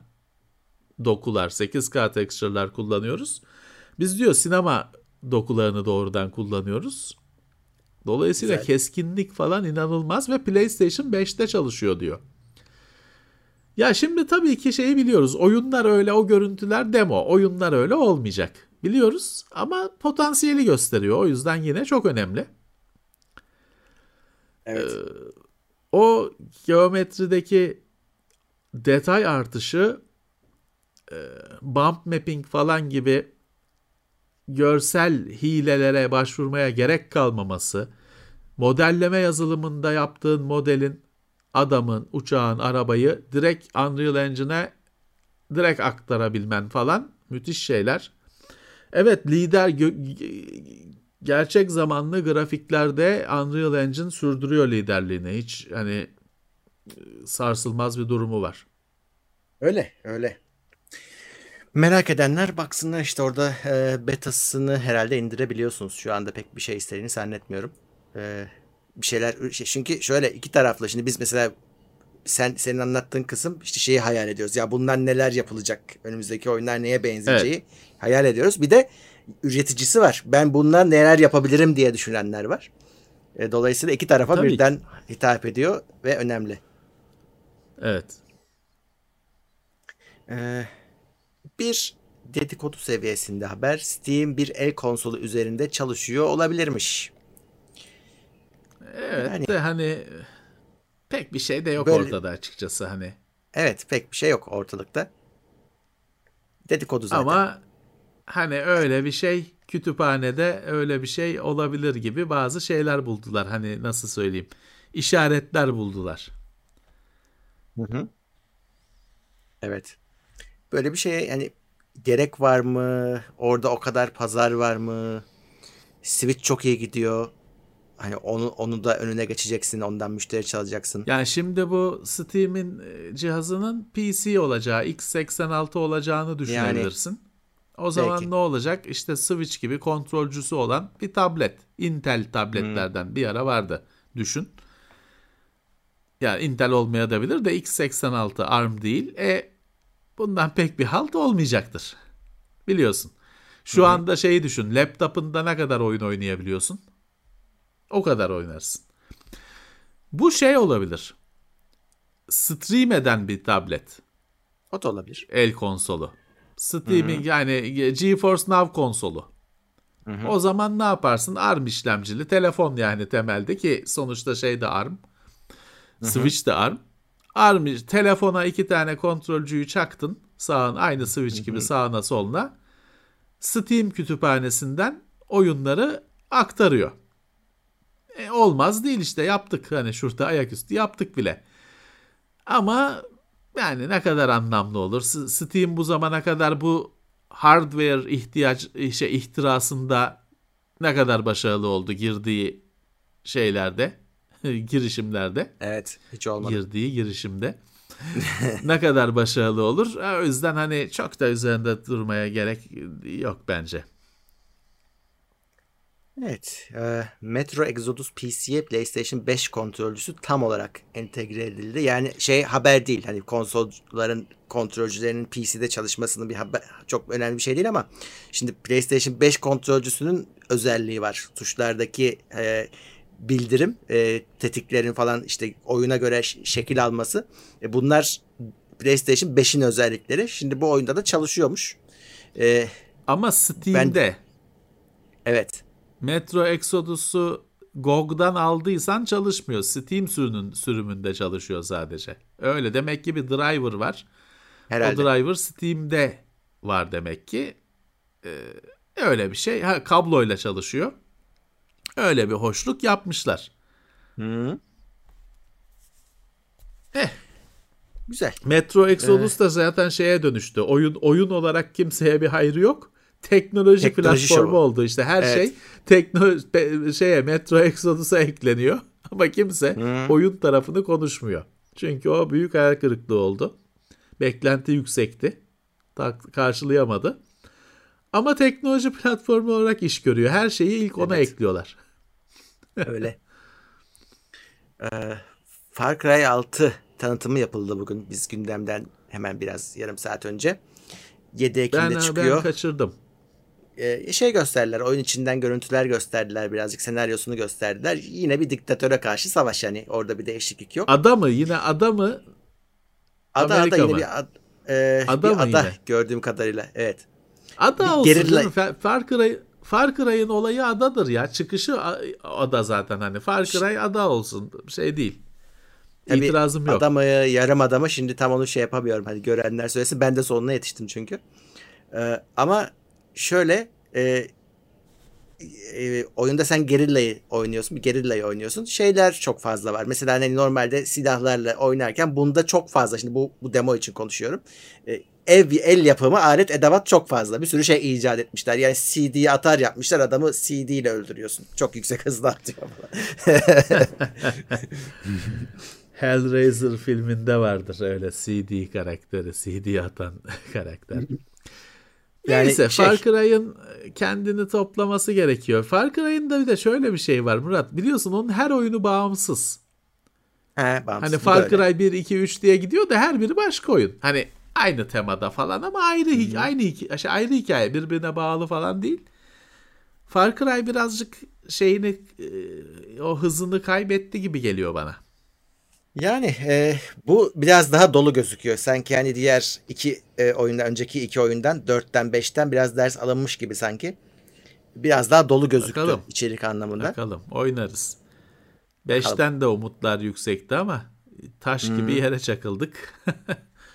dokular, sekiz K texture'lar kullanıyoruz. Biz diyor sinema dokularını doğrudan kullanıyoruz. Dolayısıyla güzel. Keskinlik falan inanılmaz ve PlayStation beşte çalışıyor diyor. Ya şimdi tabii ki şeyi biliyoruz. Oyunlar öyle, o görüntüler demo. Oyunlar öyle olmayacak. Biliyoruz ama potansiyeli gösteriyor. O yüzden yine çok önemli. Evet. Ee, o geometrideki detay artışı, e, bump mapping falan gibi görsel hilelere başvurmaya gerek kalmaması, modelleme yazılımında yaptığın modelin, adamın, uçağın, arabayı direkt Unreal Engine'e direkt aktarabilmen falan müthiş şeyler. Evet, lider gö- gerçek zamanlı grafiklerde Unreal Engine sürdürüyor liderliğini. Hiç hani sarsılmaz bir durumu var. Öyle, öyle. Merak edenler baksınlar işte orada e, betasını herhalde indirebiliyorsunuz. Şu anda pek bir şey istediğini zannetmiyorum. E, bir şeyler çünkü şöyle iki taraflı. Şimdi biz mesela sen senin anlattığın kısım işte şeyi hayal ediyoruz. Ya bundan neler yapılacak? Önümüzdeki oyunlar neye benzeyeceği evet. hayal ediyoruz. Bir de üreticisi var. Ben bundan neler yapabilirim diye düşünenler var. E, dolayısıyla iki tarafa Tabii. birden hitap ediyor ve önemli. Evet. Eee Bir dedikodu seviyesinde haber. Steam bir el konsolu üzerinde çalışıyor olabilirmiş. Evet yani, de hani Pek bir şey de yok böyle... ortada açıkçası hani. Evet, pek bir şey yok ortalıkta. Dedikodu zaten. Ama hani öyle bir şey, kütüphanede öyle bir şey olabilir gibi bazı şeyler buldular. Hani nasıl söyleyeyim? İşaretler buldular. Hı hı. Evet. Böyle bir şeye yani gerek var mı? Orada o kadar pazar var mı? Switch çok iyi gidiyor. Hani onu onu da önüne geçeceksin. Ondan müşteri çalacaksın. Yani şimdi bu Steam'in cihazının P C olacağı, x seksen altı olacağını düşünebilirsin. Yani, o zaman belki. Ne olacak? İşte Switch gibi kontrolcüsü olan bir tablet. Intel tabletlerden hmm. bir ara vardı. Düşün. Yani Intel olmayabilir de x seksen altı A R M değil. E bundan pek bir halt olmayacaktır. Biliyorsun. Şu hmm. anda şeyi düşün. Laptop'unda ne kadar oyun oynayabiliyorsun? O kadar oynarsın. Bu şey olabilir. Stream eden bir tablet. O da olabilir. El konsolu. Streaming, Hı-hı. yani GeForce Now konsolu. Hı-hı. O zaman ne yaparsın? A R M işlemcili. Telefon yani temelde ki sonuçta şey de A R M. Hı-hı. Switch de A R M. A R M telefona iki tane kontrolcüyü çaktın. Sağın aynı Switch Hı-hı. gibi sağına soluna. Steam kütüphanesinden oyunları aktarıyor. E olmaz değil işte, yaptık hani şurada ayaküstü yaptık bile. Ama yani ne kadar anlamlı olur? Steam bu zamana kadar bu hardware ihtiyaç şey ihtirasında ne kadar başarılı oldu girdiği şeylerde, girişimlerde. Evet, hiç olmadı. Girdiği girişimde ne kadar başarılı olur? O yüzden hani çok da üzerinde durmaya gerek yok bence. Evet, e, Metro Exodus P C'ye PlayStation beş kontrolcüsü tam olarak entegre edildi. Yani şey haber değil, hani konsolların kontrolcülerinin P C'de çalışmasının bir haber, çok önemli bir şey değil ama şimdi PlayStation beş kontrolcüsünün özelliği var. Tuşlardaki e, bildirim, e, tetiklerin falan işte oyuna göre ş- şekil alması. E, bunlar PlayStation beşin özellikleri. Şimdi bu oyunda da çalışıyormuş. E, ama Steam'de. Ben, evet. Metro Exodus'u G O G'dan aldıysan çalışmıyor. Steam sürümün, sürümünde çalışıyor sadece. Öyle demek ki bir driver var. Herhalde. O driver Steam'de var demek ki. Ee, öyle bir şey. Ha, kabloyla çalışıyor. Öyle bir hoşluk yapmışlar. Hı. Eh. Güzel. Metro Exodus ee. da zaten şeye dönüştü. Oyun oyun olarak kimseye bir hayrı yok. Teknoloji, Teknoloji platformu şovu. oldu işte her evet. şey tekno- şeye Metro Exodus'a ekleniyor ama kimse hmm. oyun tarafını konuşmuyor. Çünkü o büyük hayal kırıklığı oldu. Beklenti yüksekti. Tak- karşılayamadı. Ama teknoloji platformu olarak iş görüyor. Her şeyi ilk ona evet. ekliyorlar. Öyle. Ee, Far Cry altı tanıtımı yapıldı bugün. Biz gündemden hemen biraz yarım saat önce. yedi Ekim'de ben, çıkıyor. Ben kaçırdım. Şey gösterdiler, oyun içinden görüntüler gösterdiler, birazcık senaryosunu gösterdiler. Yine bir diktatöre karşı savaş, yani orada bir değişiklik yok. Ada mı? Yine ada mı? Ada, Amerika ada mı? Yine bir, ad, e, ada, bir ada yine? Gördüğüm kadarıyla. Evet. Ada bir olsun gerilla... Far Cry, Far Cry'ın olayı adadır ya. Çıkışı ada zaten hani. Far Cry ada olsun. Şey değil. Tabii İtirazım yok. Adamı, yarım adamı şimdi tam onu şey yapamıyorum. Hani görenler söylesin. Ben de sonuna yetiştim çünkü. Ee, ama şöyle e, e, oyunda sen gerillayı oynuyorsun. Bir gerillayı oynuyorsun. Şeyler çok fazla var. Mesela hani normalde silahlarla oynarken bunda çok fazla. Şimdi bu, bu demo için konuşuyorum. E, ev el yapımı alet edevat çok fazla. Bir sürü şey icat etmişler. Yani C D'ye atar yapmışlar. Adamı C D ile öldürüyorsun. Çok yüksek hızla atıyor. Hellraiser filminde vardır öyle C D karakteri, C D atan karakter. Yani neyse şey... Far Cry'ın kendini toplaması gerekiyor. Far Cry'ın da bir de şöyle bir şey var Murat. Biliyorsun onun her oyunu bağımsız. He, bağımsız. Hani Far Cry bir, iki, üç diye gidiyor da her biri başka oyun. Hani aynı temada falan ama ayrı hmm. aynı hikaye, ayrı hikaye, birbirine bağlı falan değil. Far Cry birazcık şeyini, o hızını kaybetti gibi geliyor bana. Yani e, bu biraz daha dolu gözüküyor. Sanki yani diğer iki e, oyundan, önceki iki oyundan, dörtten beşten biraz ders alınmış gibi sanki. Biraz daha dolu gözüktü bakalım, içerik anlamında. Bakalım oynarız. Bakalım. Beşten de umutlar yüksekti ama taş gibi hmm. yere çakıldık.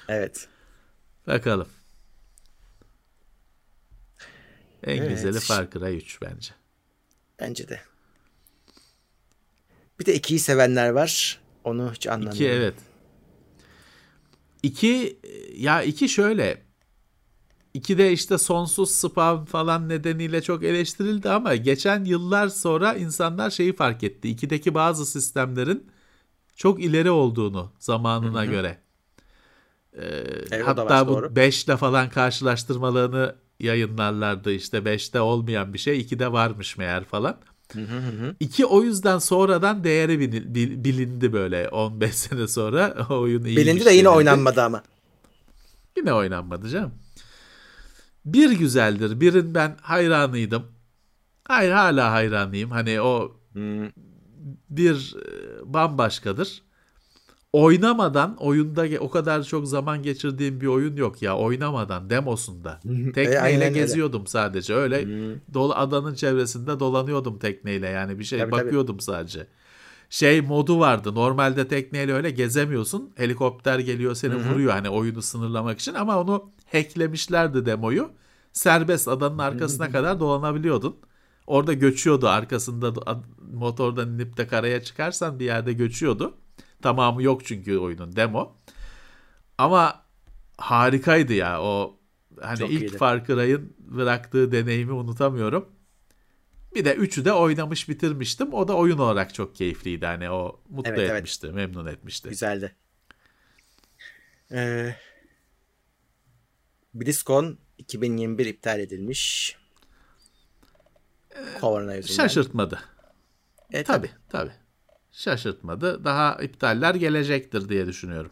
Evet. Bakalım. En evet. güzeli Far Cry üç bence. Bence de. Bir de ikiyi sevenler var. Onu hiç anlamıyorum. iki evet. iki ya iki şöyle. iki de işte sonsuz spam falan nedeniyle çok eleştirildi ama geçen yıllar sonra insanlar şeyi fark etti. ikideki bazı sistemlerin çok ileri olduğunu zamanına Hı-hı. göre. Ee, evet, hatta bu beşle falan karşılaştırmalarını yayınlarlardı. İşte beşte olmayan bir şey ikide varmış meğer falan. iki o yüzden sonradan değeri bilindi böyle on beş sene sonra oyun iyi. Bilindi de yine oynanmadı ama. Yine oynanmadı canım. Bir güzeldir. Birin ben hayranıydım. Hayır hala hayranıyım. Hani o hmm. bir bambaşkadır. Oynamadan oyunda o kadar çok zaman geçirdiğim bir oyun yok ya. Oynamadan demosunda. Tekneyle e, geziyordum öyle. Sadece. Öyle hmm. dolu adanın çevresinde dolanıyordum tekneyle. Yani bir şey tabii, bakıyordum tabii. sadece. Şey modu vardı. Normalde tekneyle öyle gezemiyorsun. Helikopter geliyor seni Hı-hı. vuruyor. Hani oyunu sınırlamak için ama onu hacklemişlerdi demoyu. Serbest adanın arkasına Hı-hı. kadar dolanabiliyordun. Orada göçüyordu. Arkasında motordan inip de karaya çıkarsan bir yerde göçüyordu. Tamamı yok çünkü oyunun demo. Ama harikaydı ya o hani çok ilk iyiydi. Far Cry'ın bıraktığı deneyimi unutamıyorum. Bir de üçü de oynamış bitirmiştim. O da oyun olarak çok keyifliydi. Hani o mutlu evet, etmişti, evet. memnun etmişti. Güzeldi. Ee, BlizzCon iki bin yirmi bir iptal edilmiş. Ee, Korona yüzünden. Şaşırtmadı. E, tabii, tabii. Şaşırtmadı. Daha iptaller gelecektir diye düşünüyorum.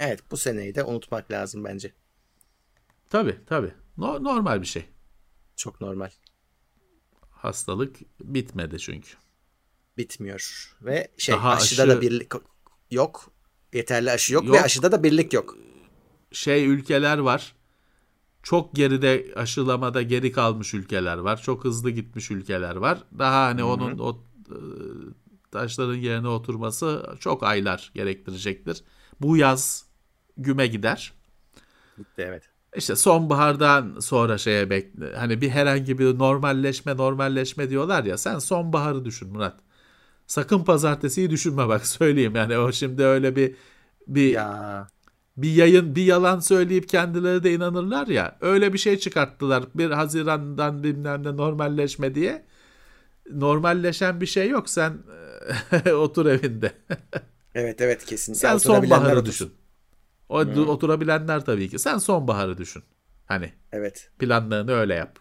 Evet, bu seneyi de unutmak lazım bence. Tabii, tabii. No- normal bir şey. Çok normal. Hastalık bitmedi çünkü. Bitmiyor. Ve şey daha aşıda aşı... da birlik yok. Yeterli aşı yok, yok ve aşıda da birlik yok. Şey ülkeler var. Çok geride aşılamada geri kalmış ülkeler var. Çok hızlı gitmiş ülkeler var. Daha hani Hı-hı. onun o taşların yerine oturması çok aylar gerektirecektir. Bu yaz güme gider. Gitti evet. İşte sonbahardan sonra şeye bekle. Hani bir herhangi bir normalleşme normalleşme diyorlar ya. Sen sonbaharı düşün Murat. Sakın pazartesiyi düşünme bak söyleyeyim. Yani o şimdi öyle bir bir ya. bir yayın bir yalan söyleyip kendileri de inanırlar ya. Öyle bir şey çıkarttılar. bir Haziran'dan bilmem ne normalleşme diye. Normalleşen bir şey yok. Sen otur evinde. Evet evet kesinlikle. Sen sonbaharı düşün. O, hmm. oturabilenler tabii ki. Sen sonbaharı düşün. Hani evet. planlarını öyle yap.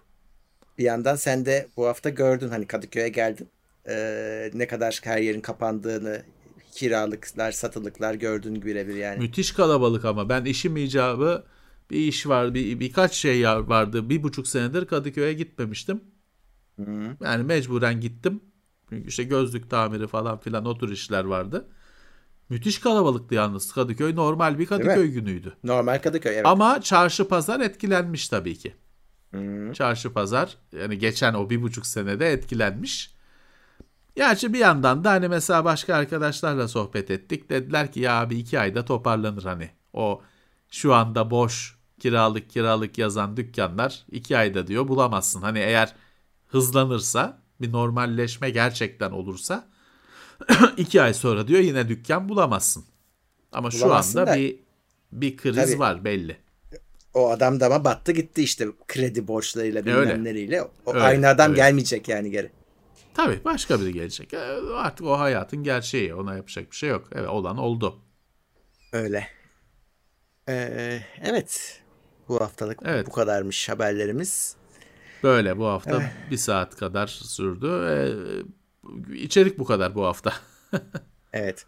Bir yandan sen de bu hafta gördün hani Kadıköy'e geldin. Ee, ne kadar her yerin kapandığını, kiralıklar, satılıklar gördün birebir yani. Müthiş kalabalık ama ben işim icabı bir iş var, bir birkaç şey vardı. Bir buçuk senedir Kadıköy'e gitmemiştim. Hmm. Yani mecburen gittim. Çünkü işte gözlük tamiri falan filan o tür işler vardı. Müthiş kalabalıktı yalnız Kadıköy. Normal bir Kadıköy günüydü. Normal Kadıköy evet. Ama çarşı pazar etkilenmiş tabii ki. Hmm. Çarşı pazar yani geçen o bir buçuk senede etkilenmiş. Gerçi bir yandan da hani mesela başka arkadaşlarla sohbet ettik. Dediler ki ya abi iki ayda toparlanır hani. O şu anda boş kiralık kiralık yazan dükkanlar iki ayda diyor bulamazsın. Hani eğer hızlanırsa bir normalleşme gerçekten olursa iki ay sonra diyor yine dükkan bulamazsın. Ama bulamazsın şu anda da, bir bir kriz tabii, var belli. O adam da ama battı gitti işte kredi borçlarıyla bilmem neleriyle. O öyle, aynı adam öyle. Gelmeyecek yani geri. Tabii başka biri gelecek. Artık o hayatın gerçeği. Ona yapacak bir şey yok. Evet olan oldu. Öyle. Ee, evet. Bu haftalık evet. bu kadarmış haberlerimiz. Böyle bu hafta ee. bir saat kadar sürdü. Ee, İçerik bu kadar bu hafta. Evet.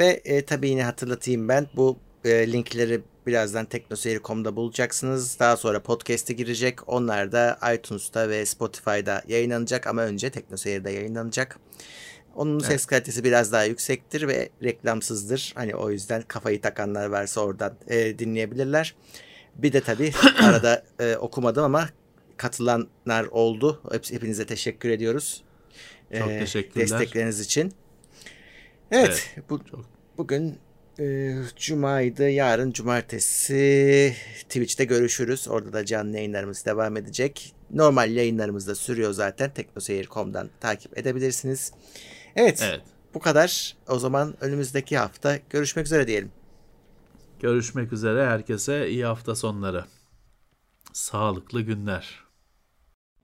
Ve e, tabii yine hatırlatayım ben. Bu e, linkleri birazdan teknoseyir nokta com'da bulacaksınız. Daha sonra podcast'e girecek. Onlar da iTunes'ta ve Spotify'da yayınlanacak ama önce Teknoseyir'de yayınlanacak. Onun evet. ses kalitesi biraz daha yüksektir ve reklamsızdır. Hani o yüzden kafayı takanlar varsa oradan e, dinleyebilirler. Bir de tabii arada e, okumadım ama katılanlar oldu. Hep, hepinize teşekkür ediyoruz. Çok teşekkürler. Destekleriniz için. Evet. evet bu, çok. Bugün e, Cuma'ydı. Yarın cumartesi Twitch'te görüşürüz. Orada da canlı yayınlarımız devam edecek. Normal yayınlarımız da sürüyor zaten. teknoseyir nokta com'dan takip edebilirsiniz. Evet, evet. Bu kadar. O zaman önümüzdeki hafta görüşmek üzere diyelim. Görüşmek üzere. Herkese iyi hafta sonları. Sağlıklı günler.